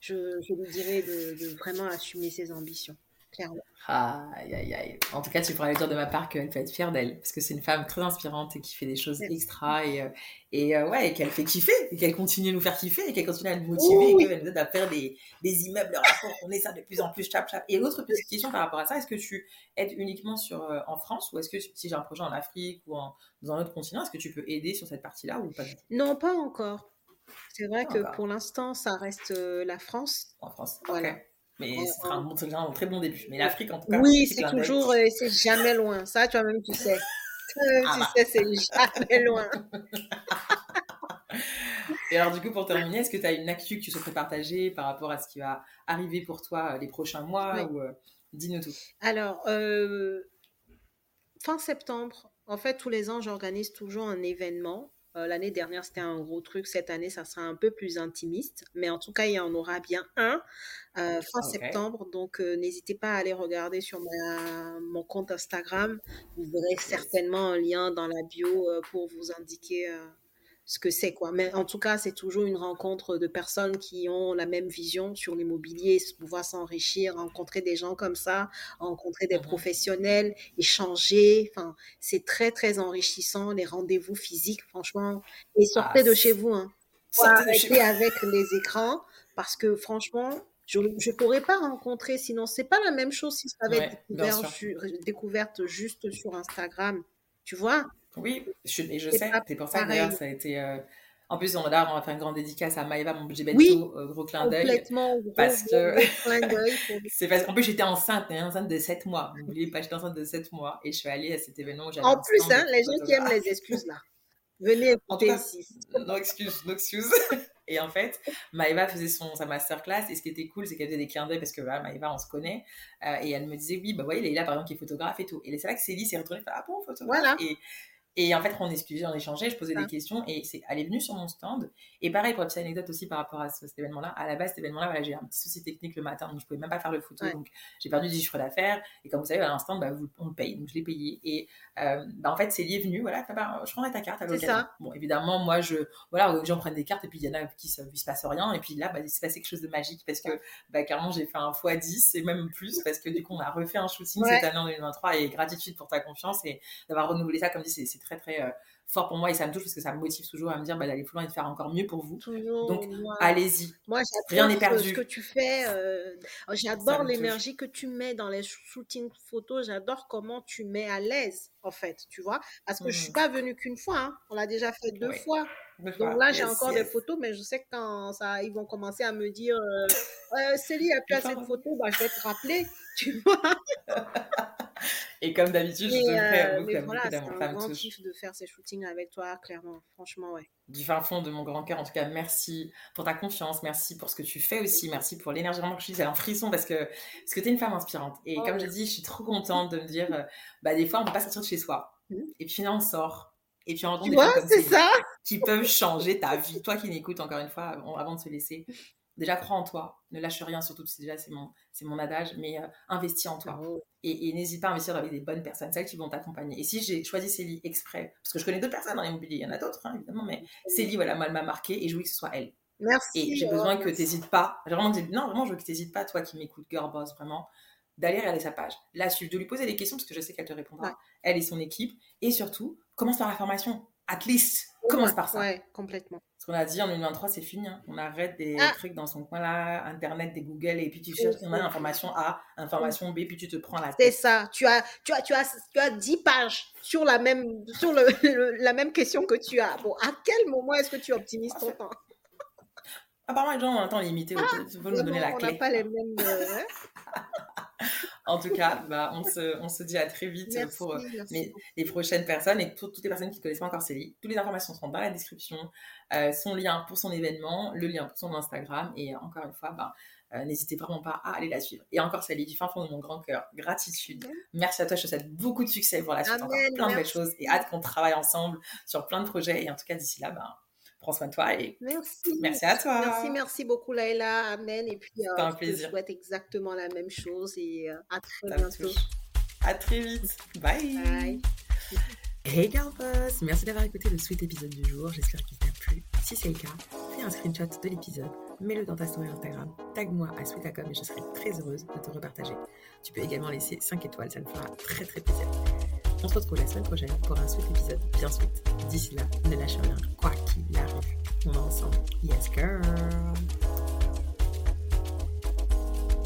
Je, je lui dirais de, de vraiment assumer ses ambitions, clairement. Ah, aïe, aïe, aïe. En tout cas, tu pourras lui dire de ma part qu'elle peut être fière d'elle, parce que c'est une femme très inspirante et qui fait des choses Merci. Extra, et, et euh, ouais, et qu'elle fait kiffer, et qu'elle continue à nous faire kiffer, et qu'elle continue à nous motiver, oui. et qu'elle nous aide à faire des, des immeubles, on essaie de plus en plus, chap, chap. Et l'autre petite question par rapport à ça, est-ce que tu aides uniquement sur, euh, en France, ou est-ce que si j'ai un projet en Afrique ou en, dans un autre continent, est-ce que tu peux aider sur cette partie-là ou pas? Non, pas encore. C'est vrai ah, que bah. Pour l'instant, ça reste euh, la France. En France, voilà. Okay. Mais ce sera un, bon, un très bon début. Mais l'Afrique, en tout cas... Oui, c'est toujours... Euh, c'est jamais loin. Ça, toi-même, tu sais. Toi-même, ah tu bah. Sais, c'est jamais loin. Et alors, du coup, pour terminer, est-ce que tu as une actu que tu souhaites partager par rapport à ce qui va arriver pour toi les prochains mois oui. ou, euh, dis-nous tout. Alors, euh, fin septembre, en fait, tous les ans, j'organise toujours un événement. Euh, l'année dernière, c'était un gros truc. Cette année, ça sera un peu plus intimiste. Mais en tout cas, il y en aura bien un euh, fin okay. septembre. Donc, euh, n'hésitez pas à aller regarder sur ma, mon compte Instagram. Vous verrez certainement un lien dans la bio euh, pour vous indiquer euh, ce que c'est, quoi. Mais en tout cas, c'est toujours une rencontre de personnes qui ont la même vision sur l'immobilier, pouvoir s'enrichir, rencontrer des gens comme ça, rencontrer des mm-hmm. professionnels, échanger. Enfin, c'est très, très enrichissant, les rendez-vous physiques, franchement. Et sortez ah, de chez vous, hein. Sortez de chez vous. Avec les écrans, parce que franchement, je ne pourrais pas rencontrer, sinon c'est pas la même chose si ça avait ouais, été découvert, ju- découverte juste sur Instagram, tu vois. Oui, je, et je c'est sais, c'est pour ça pareil. D'ailleurs ça a été... Euh... En plus, on, là, on va faire une grande dédicace à Maïva, mon budget bento, oui, euh, gros clin d'œil. Complètement, gros, parce que... gros clin d'œil. C'est parce qu'en plus, j'étais enceinte, j'étais enceinte de sept mois. N'oubliez pas, j'étais enceinte de sept mois et je suis allée à cet événement où j'avais... En plus, hein, les gens qui aiment les excuses, là. Venez écouter ici. Non excuses, non excuses. Et en fait, Maïva faisait son, sa masterclass. Et ce qui était cool, c'est qu'elle faisait des clins d'œil parce que voilà, Maïva, on se connaît. Euh, et elle me disait, oui, bah, vous voyez, Leïla, par exemple, qui est photographe et tout. Et c'est là que Selly s'est retournée, ah bon, photographe voilà. Et... Et en fait, on discutait, on échangeait, je posais ah. des questions et c'est, elle est venue sur mon stand. Et pareil, pour la petite anecdote aussi par rapport à ce, cet événement-là, à la base, cet événement-là, voilà, j'ai eu un petit souci technique le matin, donc je ne pouvais même pas faire le photo. Ouais. Donc, j'ai perdu dix chiffres d'affaires. Et comme vous savez, à un stand, bah, vous, on le paye. Donc, je l'ai payé. Et euh, bah, en fait, c'est lié venu. Voilà, bah, je prendrais ta carte. C'est ça. Bon, évidemment, moi, je, voilà, les gens prennent des cartes et puis il y en a qui ne se passe rien. Et puis là, bah, il s'est passé quelque chose de magique parce que bah, carrément, j'ai fait un fois dix et même plus parce que du coup, on a refait un shooting ouais. cette année en deux mille vingt-trois. Et gratitude pour ta confiance et d'avoir renouvelé ça. Comme dit, c'est, c'est très très euh, fort pour moi et ça me touche parce que ça me motive toujours à me dire bah, d'aller plus loin et de faire encore mieux pour vous. Toujours, donc moi, allez-y, moi, rien n'est perdu. Ce que tu fais, euh, j'adore l'énergie touche. Que tu mets dans les shootings photos, j'adore comment tu mets à l'aise en fait, tu vois, parce que mmh. je suis pas venue qu'une fois, hein. On l'a déjà fait deux oui. fois. Donc là, j'ai yes, encore yes. des photos, mais je sais que quand ça, ils vont commencer à me dire euh, euh, Selly a plus assez de photos, bah, je vais te rappeler, tu vois. Et comme d'habitude, mais je te le fais euh, beaucoup, mais voilà, beaucoup d'amour. C'est un grand kiff de faire ces shootings avec toi, clairement, franchement, ouais. Du fin fond de mon grand cœur, en tout cas, merci pour ta confiance, merci pour ce que tu fais aussi, merci pour l'énergie vraiment que tu utilises, un frisson parce que, parce que tu es une femme inspirante. Et oh, comme ouais. j'ai dit, je suis trop contente de me dire, bah, des fois, on ne peut pas sortir de chez soi. Mmh. Et puis là, on sort. Et puis, on rencontre des gens comme c'est ça qui peuvent changer ta vie. Toi qui m'écoutes, encore une fois, avant de se laisser, déjà, crois en toi. Ne lâche rien, surtout, c'est déjà, c'est mon, c'est mon adage, mais euh, investis en toi. Oh. Et, et n'hésite pas à investir avec des bonnes personnes, celles qui vont t'accompagner. Et si j'ai choisi Selly exprès, parce que je connais d'autres personnes dans l'immobilier, il y en a d'autres, hein, évidemment, mais Selly, voilà, moi, elle m'a marquée et je voulais que ce soit elle. Merci. Et j'ai besoin oh, que tu n'hésites pas. J'ai vraiment dit, non, vraiment, je veux que tu n'hésites pas, toi qui m'écoutes, girl boss, vraiment, d'aller regarder sa page, la suivre, de lui poser des questions, parce que je sais qu'elle te répondra, ouais. elle et son équipe, et surtout, commence par la formation, at least, commence ouais, par ça. Ouais, complètement. Ce qu'on a dit en deux mille vingt-trois, c'est fini, hein. On arrête des ah. trucs dans son coin là, Internet, des Google, et puis tu cherches, on a information A, information B, puis tu te prends la tête. C'est ça, tu as, tu as, tu as, tu as dix pages sur, la même, sur le, le, la même question que tu as. Bon, à quel moment est-ce que tu optimises ton temps ? Apparemment, les gens ont un temps limité, ah, il faut nous donner la on clé. On n'a pas les mêmes... Euh, en tout cas, bah, on, se, on se dit à très vite merci, pour euh, mes, les prochaines personnes et pour toutes les personnes qui ne connaissent pas encore Selly. Toutes les informations seront dans la description, euh, son lien pour son événement, le lien pour son Instagram et euh, encore une fois, bah, euh, n'hésitez vraiment pas à aller la suivre. Et encore Selly, du fin fond de mon grand cœur, gratitude. Mmh. Merci à toi, je te souhaite beaucoup de succès pour la suite, encore plein merci. De belles choses et hâte qu'on travaille ensemble sur plein de projets. Et en tout cas, d'ici là, bah, prends soin de toi et merci. Merci à toi. Merci, merci beaucoup Leïla, amen. Et puis, euh, un plaisir. Je te souhaite exactement la même chose et euh, à très ça bientôt. À très vite. Bye. Bye. Hey girl boss, merci d'avoir écouté le sweet épisode du jour. J'espère qu'il t'a plu. Si c'est le cas, fais un screenshot de l'épisode, mets-le dans ta story Instagram, tag-moi à sweetacom et je serai très heureuse de te repartager. Tu peux également laisser cinq étoiles, ça me fera très très plaisir. On se retrouve la semaine prochaine pour un sweet épisode bien sweet. D'ici là, ne lâche rien, quoi qu'il arrive. On est ensemble. Yes, girl!